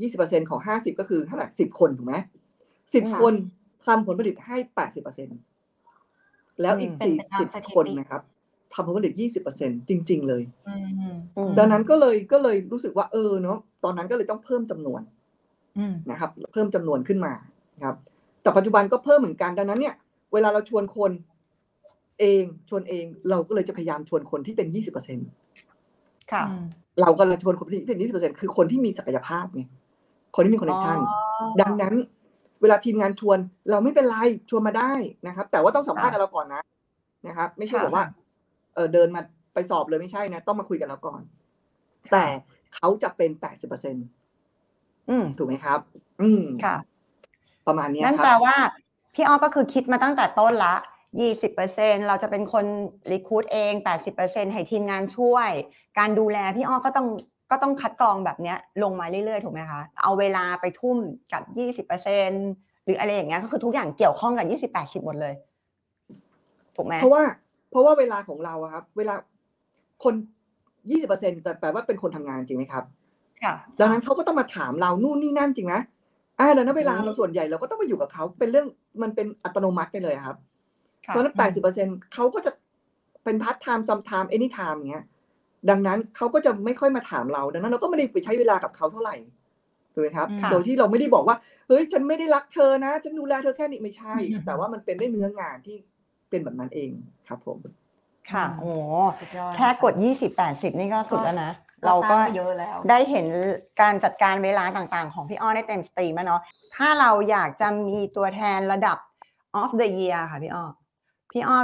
ยี่สิบเปอร์เซ็นต์ ของห้าสิบก็คือเท่าไหร่สิบคนถูกไหมสิบคนทำผลผลิตให้ แปดสิบเปอร์เซ็นต์ แล้วอีกสี่สิบคนนะครับทำผลผลิต ยี่สิบเปอร์เซ็นต์ จริงๆเลยดังนั้นก็เลยก็เลยรู้สึกว่าเออเนาะตอนนั้นก็เลยต้องเพิ่มจำนวนนะครับเพิ่มจำนวนขึ้นมาครับแต่ปัจจุบันก็เพิ่มเหมือนกันดังนั้นเนี่ยเวลาเราชวนคนเองชวนเองเราก็เลยจะพยายามชวนคนที่เป็น ยี่สิบเปอร์เซ็นต์ ค่ะเราก็เลยชวนคนที่เป็น ยี่สิบเปอร์เซ็นต์ คือคนที่มีศักยภาพไงคนที่มีคอนเนคชั่นดังนั้นเวลาทีมงานชวนเราไม่เป็นไรชวนมาได้นะครับแต่ว่าต้องสัมภาษณ์กับเราก่อนนะนะครับไม่ใช่แบบว่าเออเดินมาไปสอบเลยไม่ใช่นะต้องมาคุยกันเราก่อนแต่เขาจะเป็น แปดสิบเปอร์เซ็นต์ ถูกไหมครับอืมค่ะประมาณนี้ครับนั่นแปลว่าพี่อ้อก็คือคิดมาตั้งแต่ต้นละ ยี่สิบเปอร์เซ็นต์ เราจะเป็นคนรีครูทเอง แปดสิบเปอร์เซ็นต์ ให้ทีมงานช่วยการดูแลพี่อ้อก็ต้องก็ต้องคัดกรองแบบนี้ลงมาเรื่อยๆถูกไหมคะเอาเวลาไปทุ่มกับ ยี่สิบเปอร์เซ็นต์ หรืออะไรอย่างเงี้ยก็คือทุกอย่างเกี่ยวข้องกับยี่สิบ แปดสิบหมดเลยถูกไหมเพราะว่าเพราะว่าเวลาของเราอะครับเวลาคน ยี่สิบเปอร์เซ็นต์ แต่แปลว่าเป็นคนทำงานจริงไหมครับค่ะดังนั้นเขาก็ต้องมาถามเรานู่นนี่นั่นจริงนะอ่าดังนั้นเวลาเราส่วนใหญ่เราก็ต้องไปอยู่กับเขาเป็นเรื่องมันเป็นอัตโนมัติไปเลยครับเพราะนั้น แปดสิบเปอร์เซ็นต์ เขาก็จะเป็นพาร์ทไทม์ซัมไทม์เอนี่ไทม์อย่างเงี้ยดังนั้นเขาก็จะไม่ค่อยมาถามเราดังนั้นเราก็ไม่ได้ไปใช้เวลากับเขาเท่าไหร่ถูกไหมครับโดยที่เราไม่ได้บอกว่าเฮ้ยฉันไม่ได้รักเธอนะฉันดูแลเธอแค่นี้ไม่ใช่แต่ว่ามันเป็นเนื้องานที่เป็นแบบนั้นเองครับผมค่ะโอ้แค่กดยี่สิบ แปดสิบนี่ก็สุดแล้วนะเราก็ได้เห็นการจัดการเวลาต่างๆของพี่อ้อได้เต็มสตรีมแล้วเนาะถ้าเราอยากจะมีตัวแทนระดับ of the year ค่ะพี่อ้อพี่อ้อ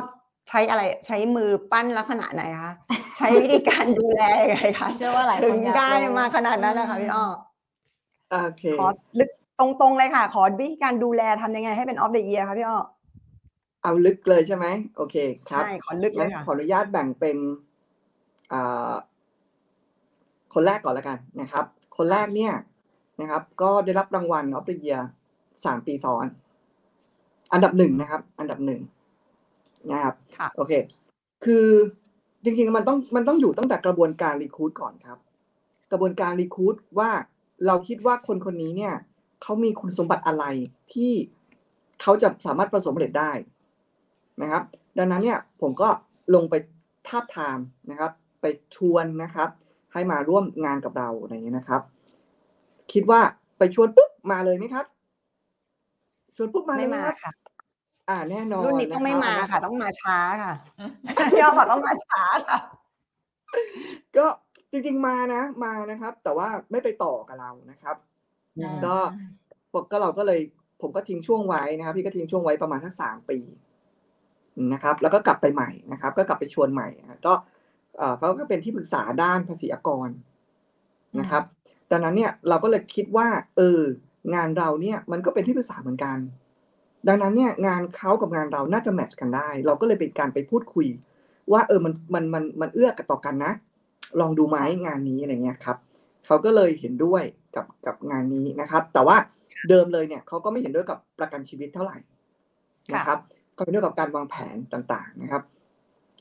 ใช้อะไรใช้มือปั้นลักษณะไหนคะใช้วิธีการดูแลยังไงคะเชื่อว่าหลายคนถึงได้มาขนาดนั้นนะคะพี่อ้อโอเคขอลึกตรงๆเลยค่ะขอวิธีการดูแลทำยังไงให้เป็น of the year ค่ะพี่อ้อเอาลึกเลยใช่ไหมโอเคครับใช่ขอลึกเลยค่ะขออนุญาตแบ่งเป็นคนแรกก่อนละกันนะครับคนแรกเนี่ยนะครับก็ได้รับรางวัล of the year สามปีซ้อนอันดับหนึ่งนะครับอันดับหนึ่งนะครับโอเคคือจริงๆมันต้องมันต้องอยู่ตั้งแต่กระบวนการรีคูดก่อนครับกระบวนการรีคูดว่าเราคิดว่าคนคนนี้เนี่ยเขามีคุณสมบัติอะไรที่เขาจะสามารถประสบผลได้นะครับดังนั้นเนี่ยผมก็ลงไปทาบทามนะครับไปชวนนะครับให้มาร่วมงานกับเราอะไรอย่างนี้นะครับคิดว่าไปชวนปุ๊บมาเลยไหมครับชวนปุ๊บมาเลยไหมครับอ่าแน่นอนรุ่นนี้ต้องไม่มาค่ะต้องมาช้าค่ะพี่อ้อบอกต้องมาช้าค่ะก็จริงๆมานะมานะครับแต่ว่าไม่ไปต่อกับเรานะครับก็ปกก็เราก็เลยผมก็ทิ้งช่วงไว้นะครับพี่ก็ทิ้งช่วงไว้ประมาณสักสามปีนะครับแล้วก็กลับไปใหม่นะครับก็กลับไปชวนใหม่ก็เขาก็เป็นที่ปรึกษาด้านภาษีอากรนะครับดังนั้นเนี่ยเราก็เลยคิดว่าเอองานเราเนี่ยมันก็เป็นที่ปรึกษาเหมือนกันดังนั้นเนี่ยงานเขากับงานเราน่าจะแมทช์กันได้เราก็เลยเป็นการไปพูดคุยว่าเออมันมันมันมันเอื้อกันต่อกันนะลองดูไหมงานนี้อะไรเงี้ยครับเขาก็เลยเห็นด้วยกับกับงานนี้นะครับแต่ว่าเดิมเลยเนี่ยเขาก็ไม่เห็นด้วยกับประกันชีวิตเท่าไหร่นะครับ ก็เป็นเรื่องของการวางแผนต่างๆนะครับ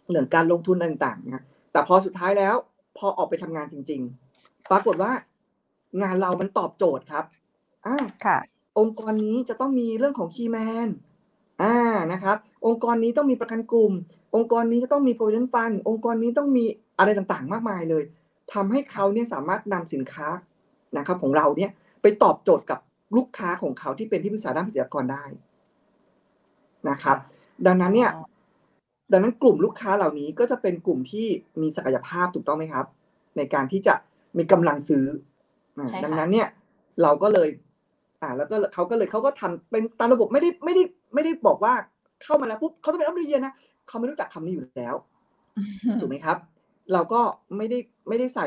เรื่องการลงทุนต่างๆนะครับแต่พอสุดท้ายแล้วพอออกไปทำงานจริงๆปรากฏว่างานเรามันตอบโจทย์ครับอ้าวค่ะองค์กรนี้จะต้องมีเรื่องของคีย์แมนอ่านะครับองค์กรนี้ต้องมีประกันกลุ่มองค์กรนี้จะต้องมี provident fund องค์กรนี้ต้องมีอะไรต่างๆมากมายเลยทำให้เขาเนี่ยสามารถนำสินค้านะครับของเราเนี่ยไปตอบโจทย์กับลูกค้าของเขาที่เป็นที่ปรึกษาด้านภาษีอากรได้นะครับดังนั้นเนี่ยดังนั้นกลุ่มลูกค้าเหล่านี้ก็จะเป็นกลุ่มที่มีศักยภาพถูกต้องไหมครับในการที่จะมีกำลังซื้อดังนั้นเนี่ยเราก็เลยอ่าแล้วก็เขาก็เลยเขาก็ทำเป็นตามระบบไม่ได้ไม่ได้ไม่ได้บอกว่าเข้ามาแล้วปุ๊บเขาต้องเป็นอัปเดตนะเขาไม่รู้จักคำนี้อยู่แล้วถูกไหมครับเราก็ไม่ได้ไม่ได้ใส่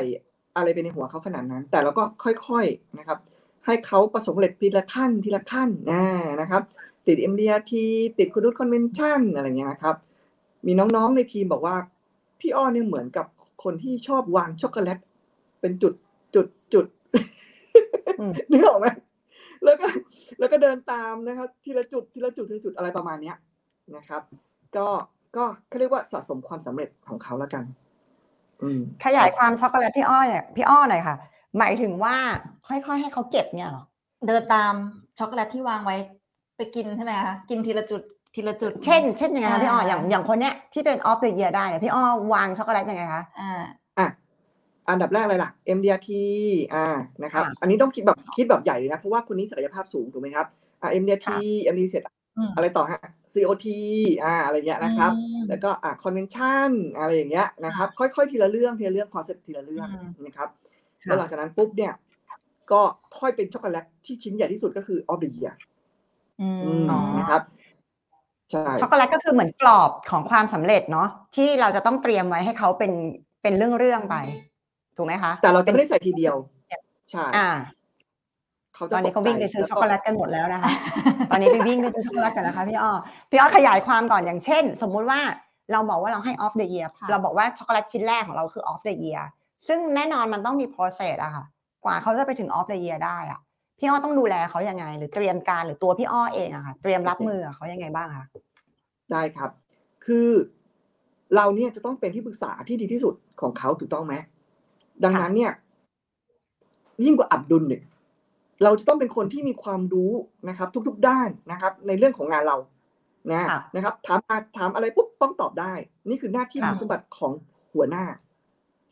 อะไรไปในหัวเขาขนาดนั้นแต่เราก็ค่อยๆนะครับให้เขาประสบผลทีละขั้นทีละขั้นนะครับติด เอ็ม ดี อาร์ ที ติดคุณนุชคอนเวนชั่นอะไรเงี้ยนะครับมีน้องๆในทีมบอกว่าพี่อ้อเนี่ยเหมือนกับคนที่ชอบวางช็อกโกแลตเป็นจุดจุดจุดนึกออกไหมแล้วก็แล้วก็เดินตามนะครับทีละจุดทีละจุดทีละจุดอะไรประมาณนี้นะครับก็ก็เขาเรียกว่าสะสมความสำเร็จของเขาแล้วกันขยายความช็อกโกแลตพี่อ้อเนี่ยพี่อ้อหน่อยค่ะหมายถึงว่าค่อยๆให้เขาเก็บเนี่ยหรอเดินตามช็อกโกแลตที่วางไว้ไปกินใช่ไหมคะกินทีละจุดทีละจุดเช่นเช่นยังไงคะพี่อ้ออย่างอย่างคนเนี้ยที่เป็นออฟเดอะเยียร์ได้เนี่ยพี่อ้อวางช็อกโกแลตยังไงคะอ่าอ่ะอันดับแรกเลยล่ะ เอ็ม ดี อาร์ ที อ่านะครับอันนี้ต้องคิดแบบคิดแบบใหญ่เลยนะเพราะว่าคนนี้ศักยภาพสูงถูกไหมครับอ่า เอ็ม ดี อาร์ ที เอ็ม ดี เสร็จอะไรต่อฮะ ซี โอ ที อ่าอะไรเงี้ยนะครับแล้วก็อ่า convention อะไรอย่างเงี้ยนะครับค่อยๆทีละเรื่องทีละเรื่อง concept ทีละเรื่องนะครับแล้วหลังจากนั้นปุ๊บเนี่ยก็ค่อยเป็นช็อกโกแลตที่ชิ้นใหญ่ที่สุดก็คือ of the year นะครับใช่ช็อกโกแลตก็คือเหมือนกรอบของความสำเร็จเนาะที่เราจะต้องเตรียมไว้ให้เขาเป็นเป็นเรื่องๆไปถูกไหมคะแต่เราจะไม่ได้ใส่ทีเดียวใช่เขาตอนนี้เขาวิ่งไปซื้อช็อกโกแลตกันหมดแล้วนะคะตอนนี้ไปวิ่งไปซื้อช็อกโกแลตกันนะคะพี่อ้อพี่อ้อขยายความก่อนอย่างเช่นสมมุติว่าเราบอกว่าเราให้ of the year เราบอกว่าช็อกโกแลตชิ้นแรกของเราคือ of the yearซึ่งแน่นอนมันต้องมี process อะค่ะกว่าเขาจะไปถึง off the year ได้อะพี่อ้อต้องดูแลเขายังไงหรือเตรียมการหรือตัวพี่อ้อเองอะค่ะเตรียมรับมือเขายังไงบ้างคะได้ครับคือเราเนี่ยจะต้องเป็นที่ปรึกษาที่ดีที่สุดของเขาถูกต้องไหมดังนั้นเนี่ยยิ่งกว่าอับดุลเนี่ยเราจะต้องเป็นคนที่มีความรู้นะครับทุกๆด้านนะครับในเรื่องของงานเรานะนะครับถามถามอะไรปุ๊บต้องตอบได้นี่คือหน้าที่คุณสมบัติของหัวหน้า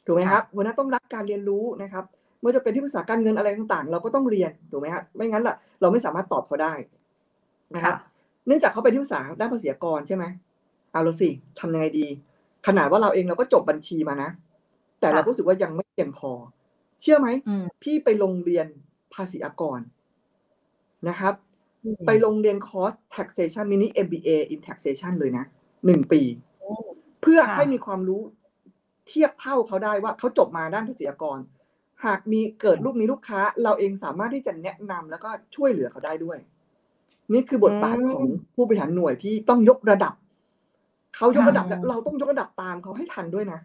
ถูกไหมครับหัวหน้าต้องรักการเรียนรู้นะครับเมื่อจะเป็นที่ปรึกษาการเงินอะไรต่างๆเราก็ต้องเรียนถูกไหมครับไม่งั้นล่ะเราไม่สามารถตอบเขาได้นะครับเนื่องจากเขาเป็นที่ปรึกษาด้านภาษีอากรใช่ไหมเอาล่ะสิทำยังไงดีขนาดว่าเราเองเราก็จบบัญชีมานะแต่เราก็รู้สึกว่ายังไม่เพียงพอเชื่อไหมพี่ไปลงเรียนภาษีอากรนะครับไปลงเรียนคอร์ส taxation mini เอ็ม บี เอ in taxation เลยนะหนึ่งปีเพื่อให้มีความรู้เทียบเท่าเขาได้ว่าเขาจบมาด้านภาษีอากรหากมีเกิดลูกมีลูกค้าเราเองสามารถที่จะแนะนำแล้วก็ช่วยเหลือเขาได้ด้วยนี่คือบทบาทของผู้บริหารหน่วยที่ต้องยกระดับเขายกระดับเราต้องยกระดับตามเขาให้ทันด้วยนะ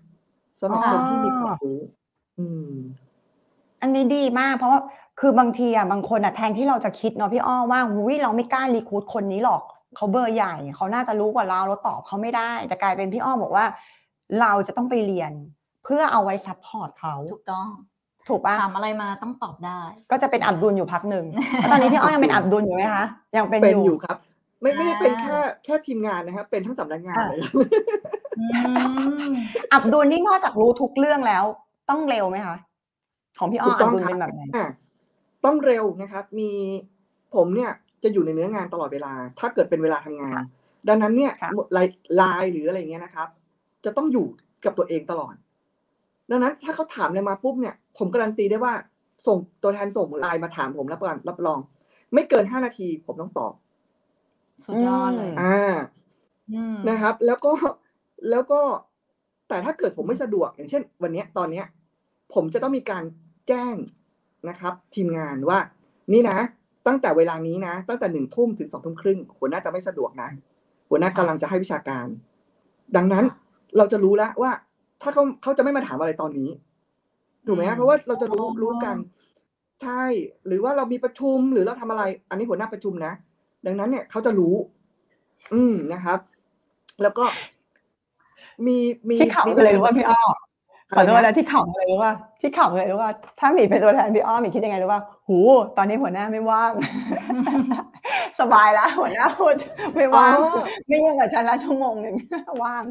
สำหรับคนที่มีความรู้อันนี้ดีมากเพราะว่าคือบางทีอ่ะบางคนอ่ะแทนที่เราจะคิดเนาะพี่อ้อว่าอุ้ยเราไม่กล้ารีคูดคนนี้หรอกเขาเบอร์ใหญ่เขาน่าจะรู้กว่าเราเราตอบเขาไม่ได้แต่กลายเป็นพี่อ้อบอกว่าเราจะต้องไปเรียนเพื่อเอาไว้ซัพพอร์ตเขาถูกต้องถูกป่ะถามอะไรมาต้องตอบได้ก็จะเป็นอับดุลอยู่พักหนึ่ง ตอนนี้พี่อ้อยยังเป็นอับดุลอยู่ไหมคะยังเป็นอยู่ครับไม่ไม่ได้เป็นแค่แค่ทีมงานนะครับเป็นทั้งสำนักงานเลย อับดุลนี่นอกจากรู้ทุกเรื่องแล้วต้องเร็วไหมคะของพี่อ้อยอับดุลเป็นแบบไหนต้องเร็วนะครับมีผมเนี่ยจะอยู่ในเนื้องานตลอดเวลาถ้าเกิดเป็นเวลาทำงานดังนั้นเนี่ยไลน์หรืออะไรเงี้ยนะครับจะต้องอยู่กับตัวเองตลอดดังนั้นถ้าเขาถามอะไรมาปุ๊บเนี่ยผมการันตีได้ว่าส่งตัวแทนส่งไลน์มาถามผมรับการรับรองไม่เกินห้านาทีผมต้องตอบสุดยอดเลยอ่านะครับแล้วก็แล้วก็แต่ถ้าเกิดผมไม่สะดวกอย่างเช่นวันนี้ตอนนี้ผมจะต้องมีการแจ้งนะครับทีมงานว่านี่นะตั้งแต่เวลานี้นะตั้งแต่หนึ่งทุ่มถึงสองทุ่มครึ่งหัวหน้าจะไม่สะดวกนะหัวหน้ากำลังจะให้วิชาการดังนั้นเราจะรู้แล้วว่าถ้าเขาเขาจะไม่มาถามอะไรตอนนี้ถูกไหมเพราะว่าเราจะรู้รู้กันใช่หรือว่าเรามีประชุมหรือเราทำอะไรอันนี้หัวหน้าประชุมนะดังนั้นเนี่ยเขาจะรู้ อืมนะครับแล้วก็มีมีที่ขำอะไรรู้ว่าพี่อ้อขอโทษนะที่ขำอะไรรู้ว่าที่ขำอะไรรู้ว่าถ้าหมีเป็นตัวแทนพี่อ้อหมีคิดยังไงรู้ว่าหูตอนนี้หัวหน้าไม่ว่างสบายแล้วหัวหน้าพูดไม่ว่างไม่ยุ่งกับฉันละชั่วโมงหนึ่งว่าง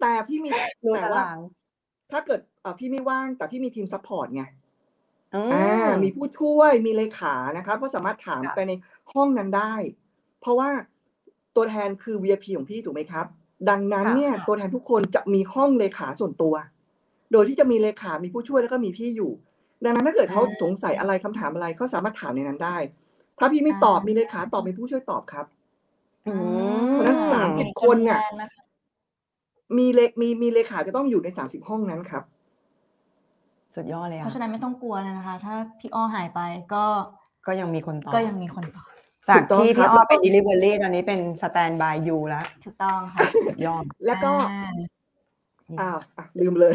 แต่พี่มีแต่ว่าถ้าเกิดเออพี่ไม่ว่างแต่พี่มีทีมซัพพอร์ตไงอ่ามีผู้ช่วยมีเลขานะคะก็สามารถถามไปในห้องนั้นได้เพราะว่าตัวแทนคือ วี ไอ พี ของพี่ถูกไหมครับดังนั้นเนี่ยตัวแทนทุกคนจะมีห้องเลขาส่วนตัวโดยที่จะมีเลขามีผู้ช่วยแล้วก็มีพี่อยู่ดังนั้นถ้าเกิดเขาสงสัยอะไรคำถามอะไรก็สามารถถามในนั้นได้ถ้าพี่ไม่ตอบมีเลขาตอบมีผู้ช่วยตอบครับเพราะฉะนั้นสามสิบคนเนี่ยมีเลขมีมีเลขาจะต้องอยู่ในสามสิบห้องนั้นครับสุดยอดเลยเพราะฉะนั้นไม่ต้องกลัวเลยนะคะถ้าพี่อ้อหายไปก็ก็ยังมีคนต่อก็ยังมีคนต่อจากที่พี่อ้อเป็น delivery ตอนนี้เป็น stand by you แล้วถูกต้องค่ะสุดยอดแล้วก็อ้าวลืมเลย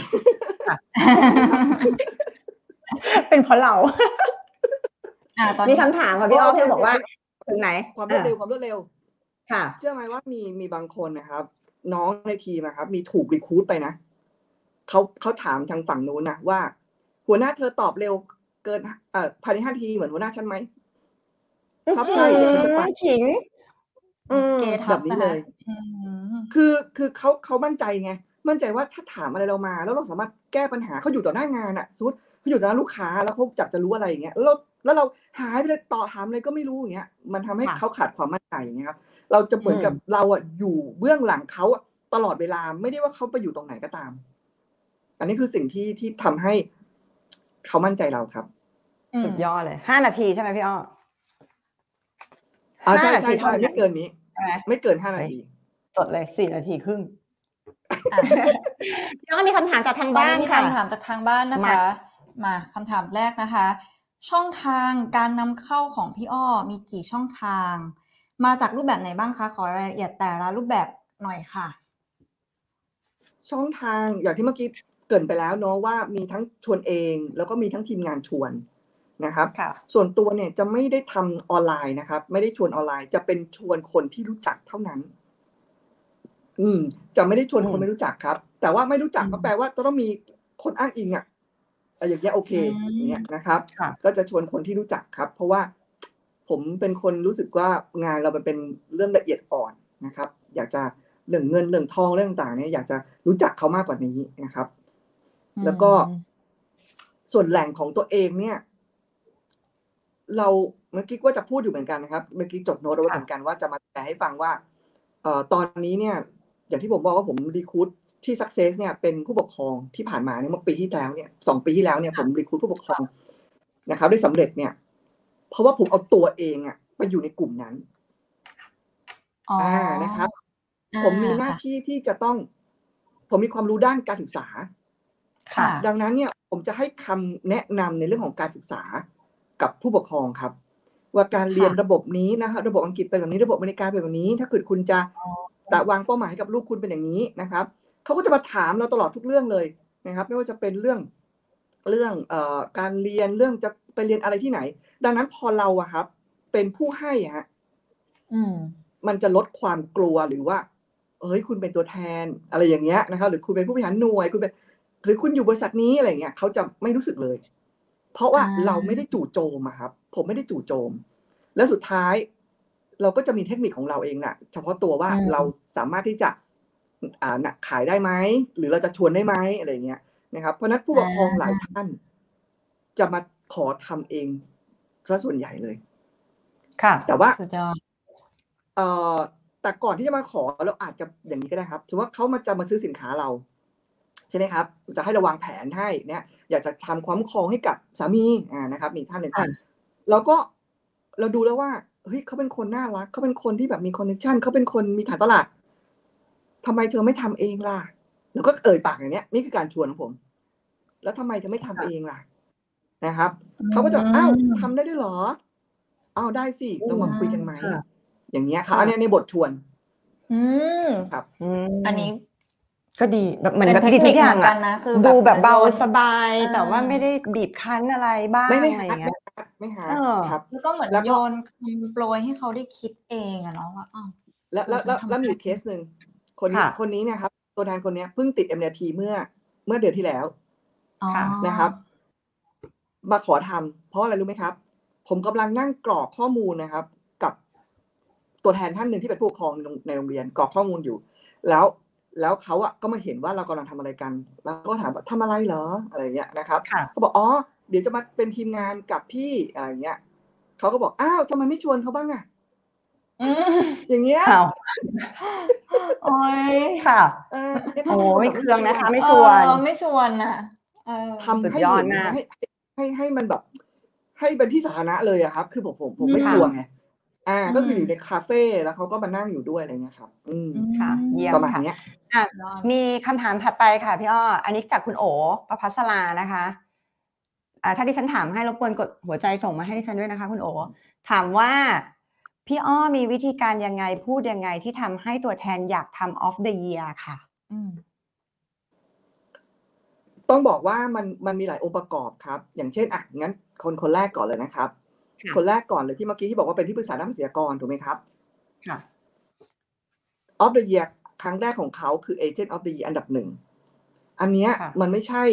เป็นเพราะเรามีคำถามค่ะพี่อ้อพี่บอกว่าถึงไหนความรวดเร็วความรวดเร็วค่ะเชื่อไหมว่ามีมีบางคนนะครับน้องในทีมนะครับมีถูกรีคูดไปนะเขาเขาถามทางฝั่งนู้นนะว่าหัวหน้าเธอตอบเร็วเกินเอ่อภายในห้านาทีเหมือนหัวหน้าฉันไหมครับใช่เดี๋ยวฉันจะไปขิงแบบนี้เลยคือคือเขาเขามั่นใจไงมั่นใจว่าถ้าถามอะไรเรามาแล้วเราสามารถแก้ปัญหาเขาอยู่ต่อหน้างานอ่ะสุดเขาอยู่ต่อหน้าลูกค้าแล้วเขาจับจะรู้อะไรอย่างเงี้ยแล้วแล้วเราหายไปเลยต่อถามอะไรก็ไม่รู้อย่างเงี้ยมันทำให้เขาขาดความมั่นใจอย่างเงี้ยครับเราจะเหมือนกับเราอ่ะอยู่เบื้องหลังเขาอ่ะตลอดเวลาไม่ได้ว่าเขาไปอยู่ตรงไหนก็ตามอันนี้คือสิ่งที่ที่ทำให้เขามั่นใจเราครับสุดยอดเลยห้านาทีใช่ไหมพี่อ้ออ๋อใช่ใช่ใช่ไม่เกินนี้ไม่เกินห้านาทีจดเลยสี่นาทีครึ่งแล้วก็มีคำถามจากทางบ้านค่ะคำถามจากทางบ้านนะคะมาคำถามแรกนะคะช่องทางการนำเข้าของพี่อ้อมีกี่ช่องทางมาจากรูปแบบไหนบ้างคะขอรายละเอียดแต่ละรูปแบบหน่อยค่ะช่องทางอย่างที่เมื่อกี้เกริ่นไปแล้วเนาะว่ามีทั้งชวนเองแล้วก็มีทั้งทีมงานชวนนะครับส่วนตัวเนี่ยจะไม่ได้ทำออนไลน์นะครับไม่ได้ชวนออนไลน์จะเป็นชวนคนที่รู้จักเท่านั้นอืมจะไม่ได้ชวนคนไม่รู้จักครับแต่ว่าไม่รู้จักก็แปลว่าจะต้องมีคนอ้างอิงอะอย่างเงี้ยโอเคอย่างเงี้ยนะครับก็จะชวนคนที่รู้จักครับเพราะว่าผมเป็นคนรู้สึกว่างานเรามันเป็นเรื่องละเอียดอ่อนนะครับอยากจะเรื่องเงินเรื่องทองเรื่องต่างเนี่ยอยากจะรู้จักเขามากกว่านี้นะครับแล้วก็ส่วนแหล่งของตัวเองเนี่ยเราเมื่อกี้ก็จะพูดอยู่เหมือนกันนะครับเมื่อกี้จดโน้ตเอาไว้เหมือนกันว่าจะมาแชร์ให้ฟังว่าเอ่อตอนนี้เนี่ยอย่างที่ผมบอกว่าผมรีคูทที่ Success เนี่ยเป็นผู้ปกครองที่ผ่านมาเนี่ยเมื่อปีที่แล้วเนี่ยสองปีที่แล้วเนี่ยผมรีคูทผู้ปกครองนะครับได้สำเร็จเนี่ยเพราะว่าผมเอาตัวเองอะไปอยู่ในกลุ่มนั้นอ่านะครับผมมีหน้าที่ที่จะต้องผมมีความรู้ด้านการศึกษาค่ะดังนั้นเนี่ยผมจะให้คำแนะนำในเรื่องของการศึกษากับผู้ปกครองครับว่าการเรียนระบบนี้นะคะระบบอังกฤษเป็นแบบนี้ระบบอเมริกาเป็นแบบนี้ถ้าเกิดคุณจะตะวางเป้าหมายกับลูกคุณเป็นอย่างนี้นะครับเขาก็จะมาถามเราตลอดทุกเรื่องเลยนะครับไม่ว่าจะเป็นเรื่องเรื่องเอ่อการเรียนเรื่องจะไปเรียนอะไรที่ไหนดังนั้นพอเราอะครับเป็นผู้ให้ฮะอืมมันจะลดความกลัวหรือว่าเอ้ยคุณเป็นตัวแทนอะไรอย่างเงี้ยนะคะหรือคุณเป็นผู้บริหารหน่วยคุณเป็นหรือคุณอยู่บริษัทนี้อะไรอย่างเงี้ยเขาจะไม่รู้สึกเลยเพราะว่าเราไม่ได้จู่โจมอะครับผมไม่ได้จู่โจมและสุดท้ายเราก็จะมีเทคนิคของเราเองน่ะเฉพาะตัวว่าเราสามารถที่จะอ่าขายได้ไหมหรือเราจะชวนได้ไหมอะไรอย่างเงี้ยนะครับเพราะนั้นผู้ปกครองหลายท่านจะมาขอทำเองซะส่วนใหญ่เลยค่ะแต่ว่าเอ่อแต่ก่อนที่จะมาขอเราอาจจะอย่างนี้ก็ได้ครับถือว่าเขามาจะมาซื้อสินค้าเราใช่ไหมครับจะให้ระวังแผนให้เนี่ยอยากจะทำความครองให้กับสามีอ่านะครับมีท่านหนึ่งท่านแล้วก็เราดูแล้วว่าเฮ้ยเขาเป็นคนน่ารักเขาเป็นคนที่แบบมีคอนเนคชั่นเขาเป็นคนมีฐานตลาดทำไมเธอไม่ทำเองล่ะแล้วก็เอ่ยปากอย่างเนี้ยนี่คือการชวนของผมแล้วทำไมเธอไม่ทำเองล่ะนะครับเขาก็จะอ้าวทำได้ด้วยหรออ้าวได้สิเรามาคุยกันไหมอย่างเงี้ยค่ะอันนี้ในบทชวนอืมครับอันนี้ก็ดีแบบเหมือนแบบดีทุกอย่างกันนะคือดูแบบเบาสบายแต่ว่าไม่ได้บีบคั้นอะไรบ้างอะไรอย่างเงี้ยไม่หาครับแล้วก็เหมือนโยนคำโปรยให้เขาได้คิดเองอะเนาะว่าอ้าว แล้วแล้วแล้วมีเคสหนึ่งคนนี้คนนี้เนี่ยครับตัวแทนคนนี้เพิ่งติด เอ็ม ดี อาร์ ที เมื่อเมื่อเดือนที่แล้วนะครับมาขอทำเพราะอะไรรู้ไหมครับผมกำลังนั่งกรอกข้อมูลนะครับกับตัวแทนท่านหนึ่งที่เป็นผู้ปกครองในโรงเรียนกรอกข้อมูลอยู่แล้วแล้วเขาอะก็มาเห็นว่าเรากำลังทำอะไรกันแล้วก็ถามว่าทำอะไรเหรออะไรเงี้ยนะครับเขาบอกอ๋อเดี๋ยวจะมาเป็นทีมงานกับพี่อะไรเงี้ยเขาก็บอกอ้าวทำไมไม่ชวนเขาบ้างอะอย่างเงี้ยโอ้ยค่ะโอ้ยเครื่องนะคะไม่ชวนไม่ชวนอะทำให้ให้ให้ให้มันแบบให้เป็นที่สาธารณะเลยอะครับคือผมผมผมไม่กลัวไงอ่าก็คืออยู่ในคาเฟ่แล้วเขาก็มานั่งอยู่ด้วยอะไรเงี้ยครับอืมค่ะเยี่ยมค่ะอ่ะมีคำถามถัดไปค่ะพี่อ้ออันนี้จากคุณโอประภัสรานะคะอ่าถ้าที่ฉันถามให้รบกวนกดหัวใจส่งมาให้ดิฉันด้วยนะคะคุณโอถามว่าพี่อ้อมีวิธีการยังไงพูดยังไงที่ทำให้ตัวแทนอยากทำ of the year ค่ะอืมต้องบอกว่ามันมันมีหลายองค์ประกอบครับอย่างเช่นอ่ะงั้นคนคนแรกก่อนเลยนะครับคนแรกก่อนเลยที่เมื่อกี้ที่บอกว่าเป็นที่ปรึกษาด้านภาษีอากรถูกไหมครับค่ะ of the year ครั้งแรกของเขาคือ agent of the year อันดับหนึ่งอันเนี้ยมันไม่ใช่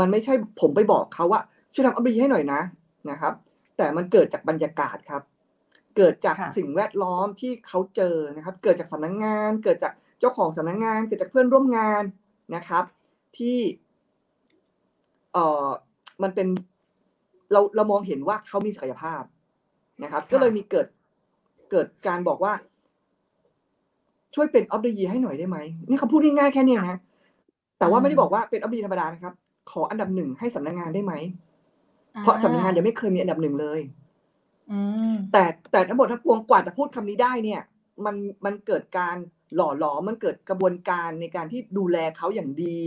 มันไม่ใช่ผมไปบอกเขาว่าช่วยทำ of the year ให้หน่อยนะนะครับแต่มันเกิดจากบรรยากาศครับเกิดจากสิ่งแวดล้อมที่เขาเจอนะครับเกิดจากสำนักงานเกิดจากเจ้าของสำนักงานเกิดจากเพื่อนร่วมงานนะครับที่เอ่อมันเป็นเราเรามองเห็นว่าเขามีศักยภาพนะครับก็เลยมีเกิดเกิดการบอกว่าช่วยเป็น of the year ให้หน่อยได้ไหมนี่เขาพูดง่ายๆแค่นี้นะแต่ว่าไม่ได้บอกว่าเป็น of the year ธรรมดานะครับขออันดับหนึ่งให้สำนักงานได้ไหมเพราะสำนักงานยังไม่เคยมีอันดับหนึ่งเลยแต่แต่ทั้งหมดทั้งปวงกว่าจะพูดคำนี้ได้เนี่ยมันมันเกิดการหล่อหลอมมันเกิดกระบวนการในการที่ดูแลเขาอย่างดี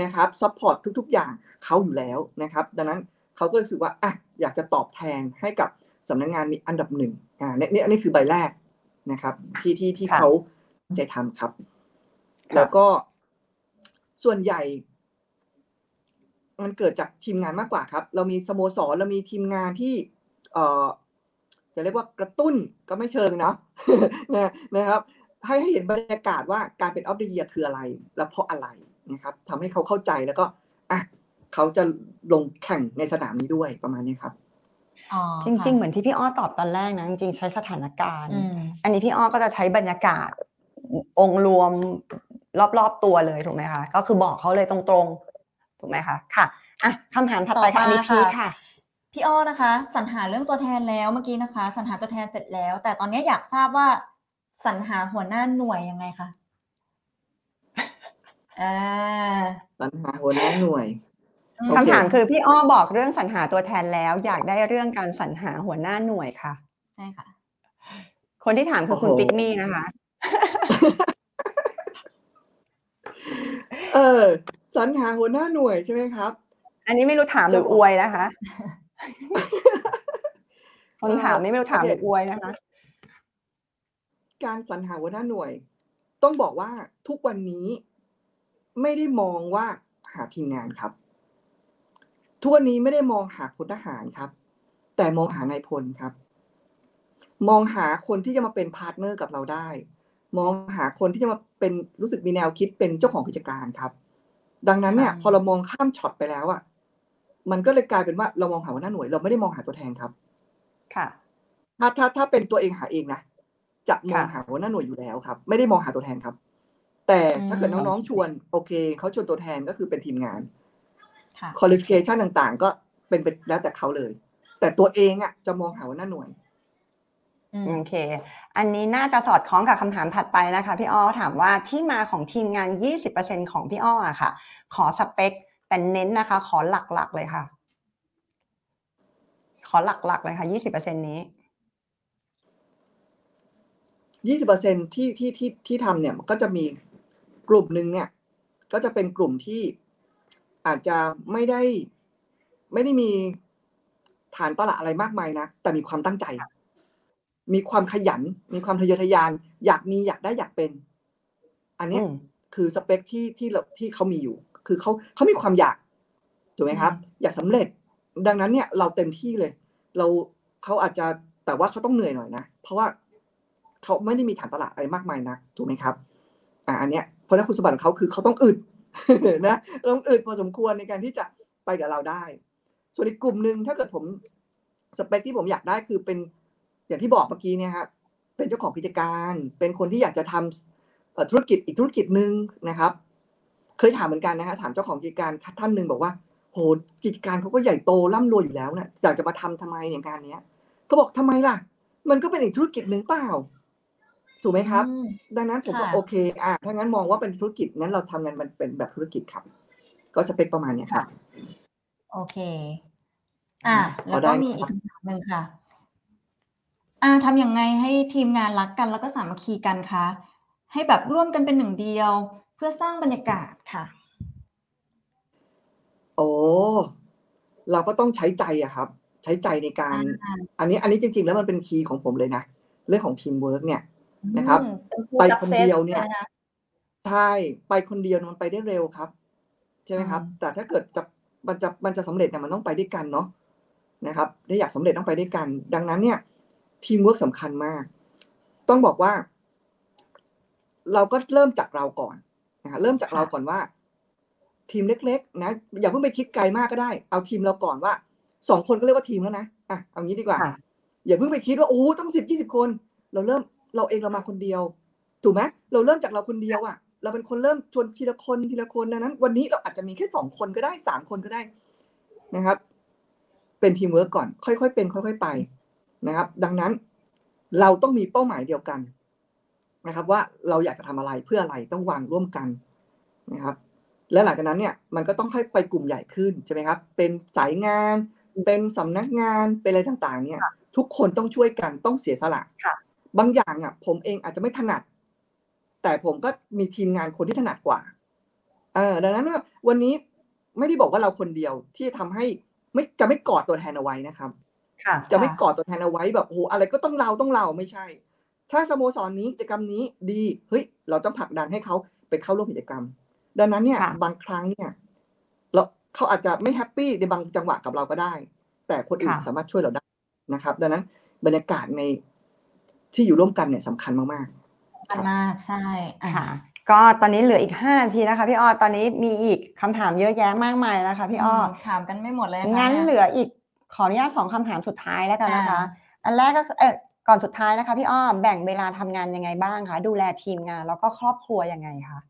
นะครับซัพพอร์ตทุกๆอย่างเขาอยู่แล้วนะครับดังนั้นเขาก็รู้สึกว่าอ่ะอยากจะตอบแทนให้กับสำนักงานมีอันดับหนึ่งอ่าเนี่ยเนี่ยนี่คือใบแรกนะครับที่ที่ที่เขาใจทำครับแล้วก็ส่วนใหญ่มันเกิดจากทีมงานมากกว่าครับเรามีสโมสรเรามีทีมงานที่เอ่อจะเรียกว่ากระตุ้นก็ไม่เชิงเนาะนะครับให้ให้เห็นบรรยากาศว่าการเป็น of the year คืออะไรและเพราะอะไรนะครับทำให้เขาเข้าใจแล้วก็อ่ะเขาจะลงแข่งในสนามนี้ด้วยประมาณนี้ครับจริงๆเหมือนที่พี่อ้อตอบตอนแรกนะจริงๆใช้สถานการณ์อันนี้พี่อ้อก็จะใช้บรรยากาศองรวมรอบๆตัวเลยถูกไหมคะก็คือบอกเขาเลยตรงๆถูกไหมคะค่ะอ่ะคำถามถัดไปค่ะนิพีค่ะพี่อ้อนะคะสรรหาเรื่องตัวแทนแล้วเมื่อกี้นะคะสรรหาตัวแทนเสร็จแล้วแต่ตอนนี้อยากทราบว่าสรรหาหัวหน้าหน่วยยังไงคะอ่าสรรหาหัวหน้าหน่วยคำถามคือพี่อ้อบอกเรื่องสรรหาตัวแทนแล้วอยากได้เรื่องการสรรหาหัวหน้าหน่วยค่ะใช่ค่ะคนที่ถามคือคุณปิ๊กมี่นะคะเออสรรหาหัวหน้าหน่วยใช่ไหมครับอันนี้ไม่รู้ถามหรืออวยนะคะคนถามนี่ไม่รู้ถามหรืออวยนะคะการสรรหาหัวหน้าหน่วยต้องบอกว่าทุกวันนี้ไม่ได้มองว่าหาทีมงานครับทุกวันนี้ไม่ได้มองหาพลทหารครับแต่มองหานายพลครับมองหาคนที่จะมาเป็นพาร์ทเนอร์กับเราได้มองหาคนที่จะมาเป็นรู้สึกมีแนวคิดเป็นเจ้าของกิจการครับดังนั้นเนี่ยพอเรามองข้ามช็อตไปแล้วอ่ะมันก็เลยกลายเป็นว่าเรามองหาหัวหน้าหน่วยเราไม่ได้มองหาตัวแทนครับค่ะถ้าถ้าถ้าเป็นตัวเองหาเองนะจะมองหาหัวหน้าหน่วยอยู่แล้วครับไม่ได้มองหาตัวแทนครับแต่ถ้าเกิดน้องๆชวนโอเคเขาชวนตัวแทนก็คือเป็นทีมงานค่ะ qualification ต่างๆก็เป็นไปแล้วแต่เขาเลยแต่ตัวเองอ่ะจะมองหาหัวหน้าหน่วยโอเคอันนี้น่าจะสอดคล้องกับคำถามถัดไปนะคะพี่อ้อถามว่าที่มาของทีมงาน ยี่สิบเปอร์เซ็นต์ ของพี่อ้ออ่ะค่ะขอสเปคแต่เน้นนะคะขอหลักๆเลยค่ะขอหลักๆเลยค่ะ ยี่สิบเปอร์เซ็นต์ นี้ ยี่สิบเปอร์เซ็นต์ ที่ที่ที่ที่ทำเนี่ยก็จะมีกลุ่มนึงเนี่ยก็จะเป็นกลุ่มที่อาจจะไม่ได้ไม่ได้มีฐานตระอะไรมากมายนะแต่มีความตั้งใจมีความขยันมีความทะเยอทะยานอยากมีอยากได้อยากเป็นอันนี้คือสเปคที่ที่ที่เขามีอยู่คือเขาเขามีความอยากถูกไหมครับอยากสำเร็จดังนั้นเนี่ยเราเต็มที่เลยเราเขาอาจจะแต่ว่าเขาต้องเหนื่อยหน่อยนะเพราะว่า เขาไม่ได้มีฐานตลาดอะไรมากมายนักถูกไหมครับอ่าอันเนี้ยเพราะนั้นคุณสมบัติของเขาคือเขาต้องอึดนะต้องอึดพอสมควรในการที่จะไปกับเราได้ส่วนอีกกลุ่มหนึ่งถ้าเกิดผมสเปคที่ผมอยากได้คือเป็นอย่างที่บอกเมื่อกี้เนี่ยครับเป็นเจ้าของกิจการเป็นคนที่อยากจะทำธุรกิจอีกธุรกิจหนึ่งนะครับเคยถามเหมือนกันนะฮะถามเจ้าของกิจการท่านหนึ่งบอกว่าโหกิจการเขาก็ใหญ่โตร่ำรวยอยู่แล้วนะอยากจะมาทำทำไมอย่างการนี้เขาบอกทำไมล่ะมันก็เป็นอีกธุรกิจหนึ่งเปล่าถูกไหมครับดังนั้นผมก็โอเคอ่ะถ้างั้นมองว่าเป็นธุรกิจนั้นเราทำงานมันเป็นแบบธุรกิจครับก็สเปคประมาณนี้ครับโอเคอ่ะแล้วก็มีอีกคำถามหนึ่งค่ะอ่าทำยังไงให้ทีมงานรักกันแล้วก็สามัคคีกันคะให้แบบร่วมกันเป็นหนึ่งเดียวเพื่อสร้างบรรยากาศค่ะโอ้เราก็ต้องใช้ใจอะครับใช้ใจในการอันนี้อันนี้จริงๆแล้วมันเป็นคีย์ของผมเลยนะเรื่องของทีมเวิร์กเนี่ยนะครับไปคนเดียวเนี่ยใช่ไปคนเดียวมันไปได้เร็วครับใช่ไหมครับแต่ถ้าเกิดจะมันจะมันจะสำเร็จเนี่ยมันต้องไปด้วยกันเนาะนะครับถ้าอยากสำเร็จต้องไปด้วยกันดังนั้นเนี่ยทีมเวิร์กสำคัญมากต้องบอกว่าเราก็เริ่มจากเราก่อนนะเริ่มจากเราก่อนว่าทีมเล็กๆนะอย่าเพิ่งไปคิดไกลมากก็ได้เอาทีมเราก่อนว่าสองคนก็เรียกว่าทีมแล้วนะอ่ะเอางี้ดีกว่าอย่าเพิ่งไปคิดว่าโอ้ต้องสิบยี่สิบคนเราเริ่มเราเองเรามาคนเดียวถูกไหมเราเริ่มจากเราคนเดียวอ่ะเราเป็นคนเริ่มชวนทีละคนทีละคนดังนั้นวันนี้เราอาจจะมีแค่สองคนก็ได้สามคนก็ได้นะครับเป็นทีมเวิร์กก่อนค่อยๆเป็นค่อยๆไปนะครับดังนั้นเราต้องมีเป้าหมายเดียวกันนะครับว่าเราอยากจะทำอะไรเพื่ออะไรต้องวางร่วมกันนะครับและหลังจากนั้นเนี่ยมันก็ต้องให้ไปกลุ่มใหญ่ขึ้นใช่ไหมครับเป็นสายงานเป็นสำนักงานเป็นอะไรต่างๆเนี่ยทุกคนต้องช่วยกันต้องเสียสละบางอย่างอ่ะผมเองอาจจะไม่ถนัดแต่ผมก็มีทีมงานคนที่ถนัดกว่าเออดังนั้นวันนี้ไม่ได้บอกว่าเราคนเดียวที่ทำให้ไม่จะไม่กอดตัวแทนเอาไว้นะครับจะไม่กอดตัวแทนเอาไว้แบบโอ้โหอะไรก็ต้องเราต้องเราไม่ใช่ถ้าสโมสรนี้กิจกรรมนี้ดีเฮ้ยเราต้องผลักดันให้เขาไปเข้าร่วมกิจกรรมดังนั้นเนี่ยบางครั้งเนี่ยแล้วเขาอาจจะไม่แฮปปี้ในบางจังหวะกับเราก็ได้แต่คนอื่นสามารถช่วยเราได้นะครับดังนั้นบรรยากาศในที่อยู่ร่วมกันเนี่ยสำคัญมากมากสำคัญมากใช่ค่ะก็ตอนนี้เหลืออีกห้านาทีนะคะพี่อ้อตอนนี้มีอีกคำถามเยอะแยะมากมายนะคะพี่อ้อถามกันไม่หมดเลยงั้นเหลืออีกขออนุญาตสองคำถามสุดท้ายแล้วกันนะคะอันแรกก็คือเออก่อนสุดท้ายนะคะพี่อ้อแบ่งเวลาทำงานยังไงบ้างคะดูแลทีมงานแล้วก็ครอบครัวยังไงคะ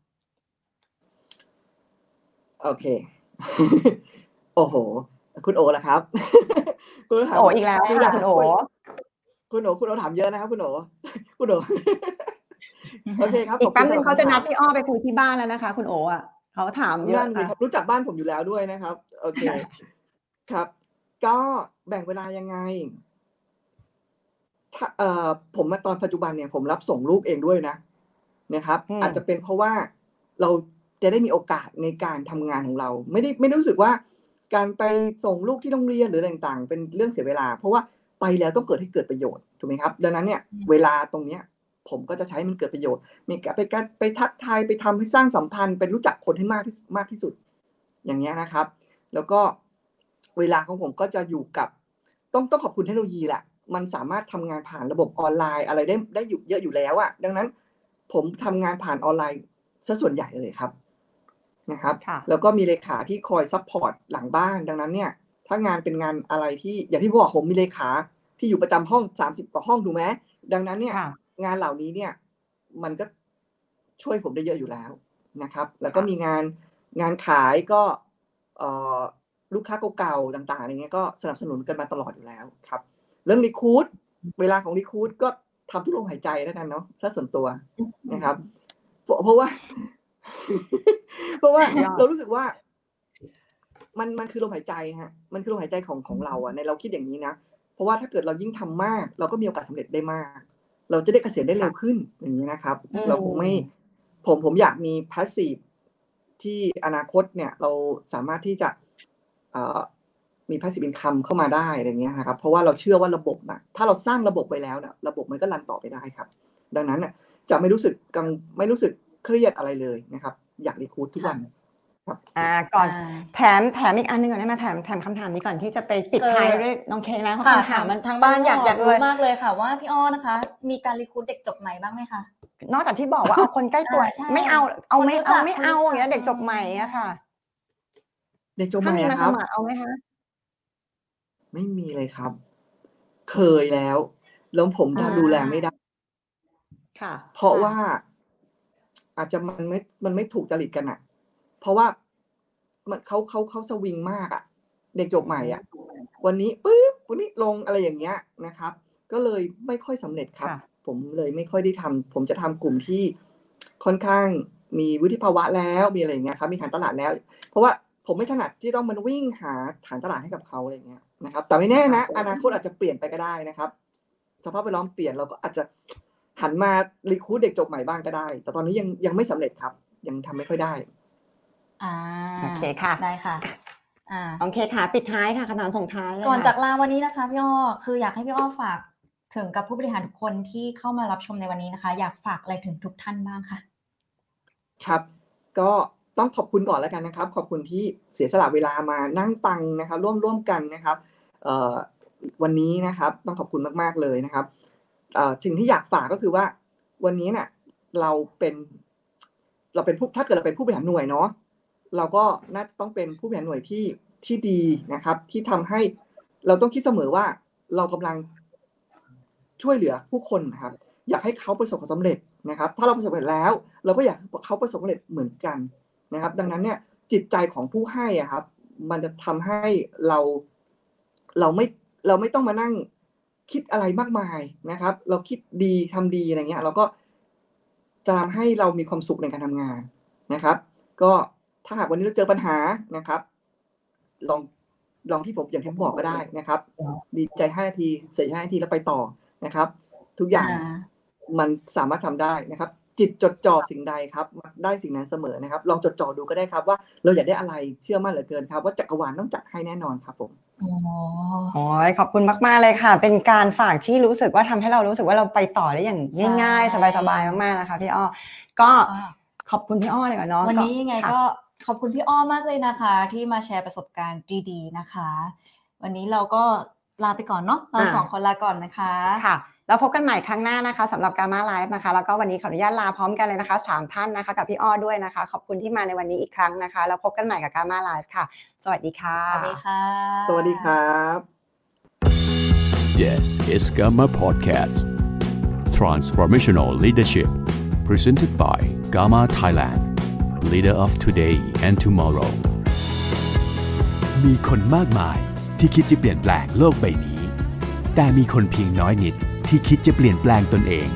โอเคโอ้โหคุณโอล่ะครับคุณถามโออีกแล้วคุณโอคุณโอคุณโอถามเยอะนะครับคุณโอคุณโอโอเคครับอีกแป๊บนึงเขาจะนัดพี่อ้อไปคุยที่บ้านแล้วนะคะคุณโออ่ะเขาถามเยอะสิครับรู้จักบ้านผมอยู่แล้วด้วยนะครับโอเคครับก็แบ่งเวลายังไงถ้าเอ่อผมมาตอนปัจจุบันเนี่ยผมรับส่งลูกเองด้วยนะนะครับอาจจะเป็นเพราะว่าเราจะได้มีโอกาสในการทำงานของเราไม่ได้ไม่ได้รู้สึกว่าการไปส่งลูกที่โรงเรียนหรืออะไรต่างๆเป็นเรื่องเสียเวลาเพราะว่าไปแล้วต้องเกิดให้เกิดประโยชน์ถูกไหมครับดังนั้นเนี่ยเวลาตรงเนี้ยผมก็จะใช้มันเกิดประโยชน์มีการไปการไปทักทายไปทำให้สร้างสัมพันธ์ไปรู้จักคนให้มากที่มากที่สุดอย่างเงี้ยนะครับแล้วก็เวลาของผมก็จะอยู่กับต้องต้องขอบคุณเทคโนโลยีแหละมันสามารถทำงานผ่านระบบออนไลน์อะไรได้ได้อยู่เยอะอยู่แล้วอะดังนั้นผมทำงานผ่านออนไลน์ซะส่วนใหญ่เลยครับนะครับแล้วก็มีเลขาที่คอยซัพพอร์ตหลังบ้านดังนั้นเนี่ยถ้างานเป็นงานอะไรที่อย่างที่บอกผมมีเลขาที่อยู่ประจำห้องสามสิบกว่าห้องถูกไหมดังนั้นเนี่ยงานเหล่านี้เนี่ยมันก็ช่วยผมได้เยอะอยู่แล้วนะครับแล้วก็มีงานงานขายก็ลูกค้าเก่าๆต่างๆอย่างเงี้ยก็สนับสนุนกันมาตลอดอยู่แล้วครับเรื่องรีคูดเวลาของรีคูดก็ทำทุกลมหายใจแล้วกันเนาะถ้าส่วนตัวนะครับเพราะว่าเพราะว่าเรารู้สึกว่ามันมันคือลมหายใจฮะมันคือลมหายใจของของเราอ่ะในเราคิดอย่างนี้นะเพราะว่าถ้าเกิดเรายิ่งทำมากเราก็มีโอกาสสำเร็จได้มากเราจะได้เกษียณได้เร็วขึ้นอย่างนี้นะครับเราคงไม่ผมผมอยากมีพาสซีฟที่อนาคตเนี่ยเราสามารถที่จะมีพาสซีฟอินคัมเข้ามาได้อย่างเงี้ยนะครับเพราะว่าเราเชื่อว่าระบบนะถ้าเราสร้างระบบไปแล้วนะระบบมันก็รันต่อไปได้ครับดังนั้นจะไม่รู้สึกกังไม่รู้สึกเครียดอะไรเลยนะครับอยากรีคูดทุกวัน อ่าก่อนแถมแถมอีกอันนึงก่อนได้มั้ยแถมแถมคำถามนี้ก่อนที่จะไปปิดท้ายด้วยน้องเค้กนะเพราะคำถามมันทั้งบ้านอยากอยากรู้มากเลยค่ะว่าพี่อ้อนะคะมีการรีครูทเด็กจบใหม่บ้างมั้ยคะนอกจากที่บอกว่าเอาคนใกล้ตัวไม่เอาเอาไม่เอาไม่เอาอย่างเงี้ยเด็กจบใหม่อ่ะค่ะเด็กจบใหม่ครับมีมาสมัครเอามั้ยคะไม่มีเลยครับเคยแล้วแล้วผมก็ดูแลไม่ได้ค่ะเพราะว่าอาจจะมันไม่มันไม่ถูกจริตกันอ่ะเพราะว่ามันเขาเขาเขาสวิงมากอ่ะเด็กจบใหม่อ่ะวันนี้ปึ๊บวันนี้ลงอะไรอย่างเงี้ยนะครับก็เลยไม่ค่อยสำเร็จครับผมเลยไม่ค่อยได้ทำผมจะทำกลุ่มที่ค่อนข้างมีวุฒิภาวะแล้วมีอะไรอย่างเงี้ยครับมีฐานตลาดแล้วเพราะว่าผมไม่ถนัดที่ต้องมันวิ่งหาฐานตลาดให้กับเขาอะไรอย่างเงี้ยนะครับแต่ไม่แน่นะอนาคตอาจจะเปลี่ยนไปก็ได้นะครับสภาพแวดล้อมเปลี่ยนเราก็อาจจะหันมารีครูทเด็กจบใหม่บ้างก็ได้แต่ตอนนี้ยังยังไม่สำเร็จครับยังทำไม่ค่อยได้อ่าโอเคค่ะได้ค่ะอ่าโอเคค่ะปิดท้ายค่ะคำถามส่งท้ายก่อนจากลาวันนี้นะคะพี่อ้อคืออยากให้พี่อ้อฝากถึงกับผู้บริหารทุกคนที่เข้ามารับชมในวันนี้นะคะอยากฝากอะไรถึงทุกท่านบ้างค่ะครับก็ต้องขอบคุณก่อนแล้วกันนะครับขอบคุณที่เสียสละเวลามานั่งฟังนะคะร่วมร่วมกันนะครับเอ่อวันนี้นะครับต้องขอบคุณมากๆเลยนะครับเอ่อสิ่งที่อยากฝากก็คือว่าวันนี้น่ะเราเป็นเราเป็นผู้ถ้าเกิดเราเป็นผู้บริหารหน่วยเนาะเราก็น่าจะต้องเป็นผู้บริหารหน่วยที่ที่ดีนะครับที่ทำให้เราต้องคิดเสมอว่าเรากำลังช่วยเหลือผู้คนนะครับอยากให้เขาประสบความสำเร็จนะครับถ้าเราประสบความสำเร็จแล้วเราก็อยากเขาประสบความสำเร็จเหมือนกันนะครับดังนั้นเนี่ยจิตใจของผู้ให้อ่ะครับมันจะทำให้เราเราไม่เราไม่ต้องมานั่งคิดอะไรมากมายนะครับเราคิดดีทำดีอะไรเงี้ยเราก็จะทำให้เรามีความสุขในการทำงานนะครับก็ถ้าหากวันนี้เราเจอปัญหานะครับลองลองที่ผมอย่างที่บอกก็ได้นะครับดีใจห้านาทีเสียใจห้านาทีแล้วไปต่อนะครับทุกอย่างมันสามารถทำได้นะครับจิตจดจ่อสิ่งใดครับได้สิ่งนั้นเสมอนะครับลองจดจ่อดูก็ได้ครับว่าเราอยากได้อะไรเชื่อมั่นเหลือเกินครับว่าจักรวาลต้องจัดให้แน่นอนครับผมโอ้ยขอบคุณมากๆเลยค่ะเป็นการฝากที่รู้สึกว่าทำให้เรารู้สึกว่าเราไปต่อได้อย่างง่ายๆสบายๆมากๆนะคะพี่อ้อก็ขอบคุณพี่อ้อเลยก่อนเนาะวันนี้ยังไงก็ขอบคุณพี่อ้อมากเลยนะคะที่มาแชร์ประสบการณ์ดีๆนะคะวันนี้เราก็ลาไปก่อนเนาะเราสองคนลาก่อนนะคะค่ะแล้วพบกันใหม่ครั้งหน้านะคะสำหรับ GAMMA Live นะคะแล้วก็วันนี้ขออนุญาตลาพร้อมกันเลยนะคะสามท่านนะคะกับพี่อ้อด้วยนะคะขอบคุณที่มาในวันนี้อีกครั้งนะคะแล้วพบกันใหม่กับ GAMMA Live ค่ะสวัสดีค่ะสวัสดีค่ะสวัสดีครับ This is GAMMA Podcast Transformational Leadership presented by GAMMA Thailand Leader of today and tomorrow มีคนมากมายที่คิดจะเปลี่ยนแปลงโลกใบนี้แต่มีคนเพียงน้อยนิดที่คิดจะเปลี่ยนแปลงตนเอง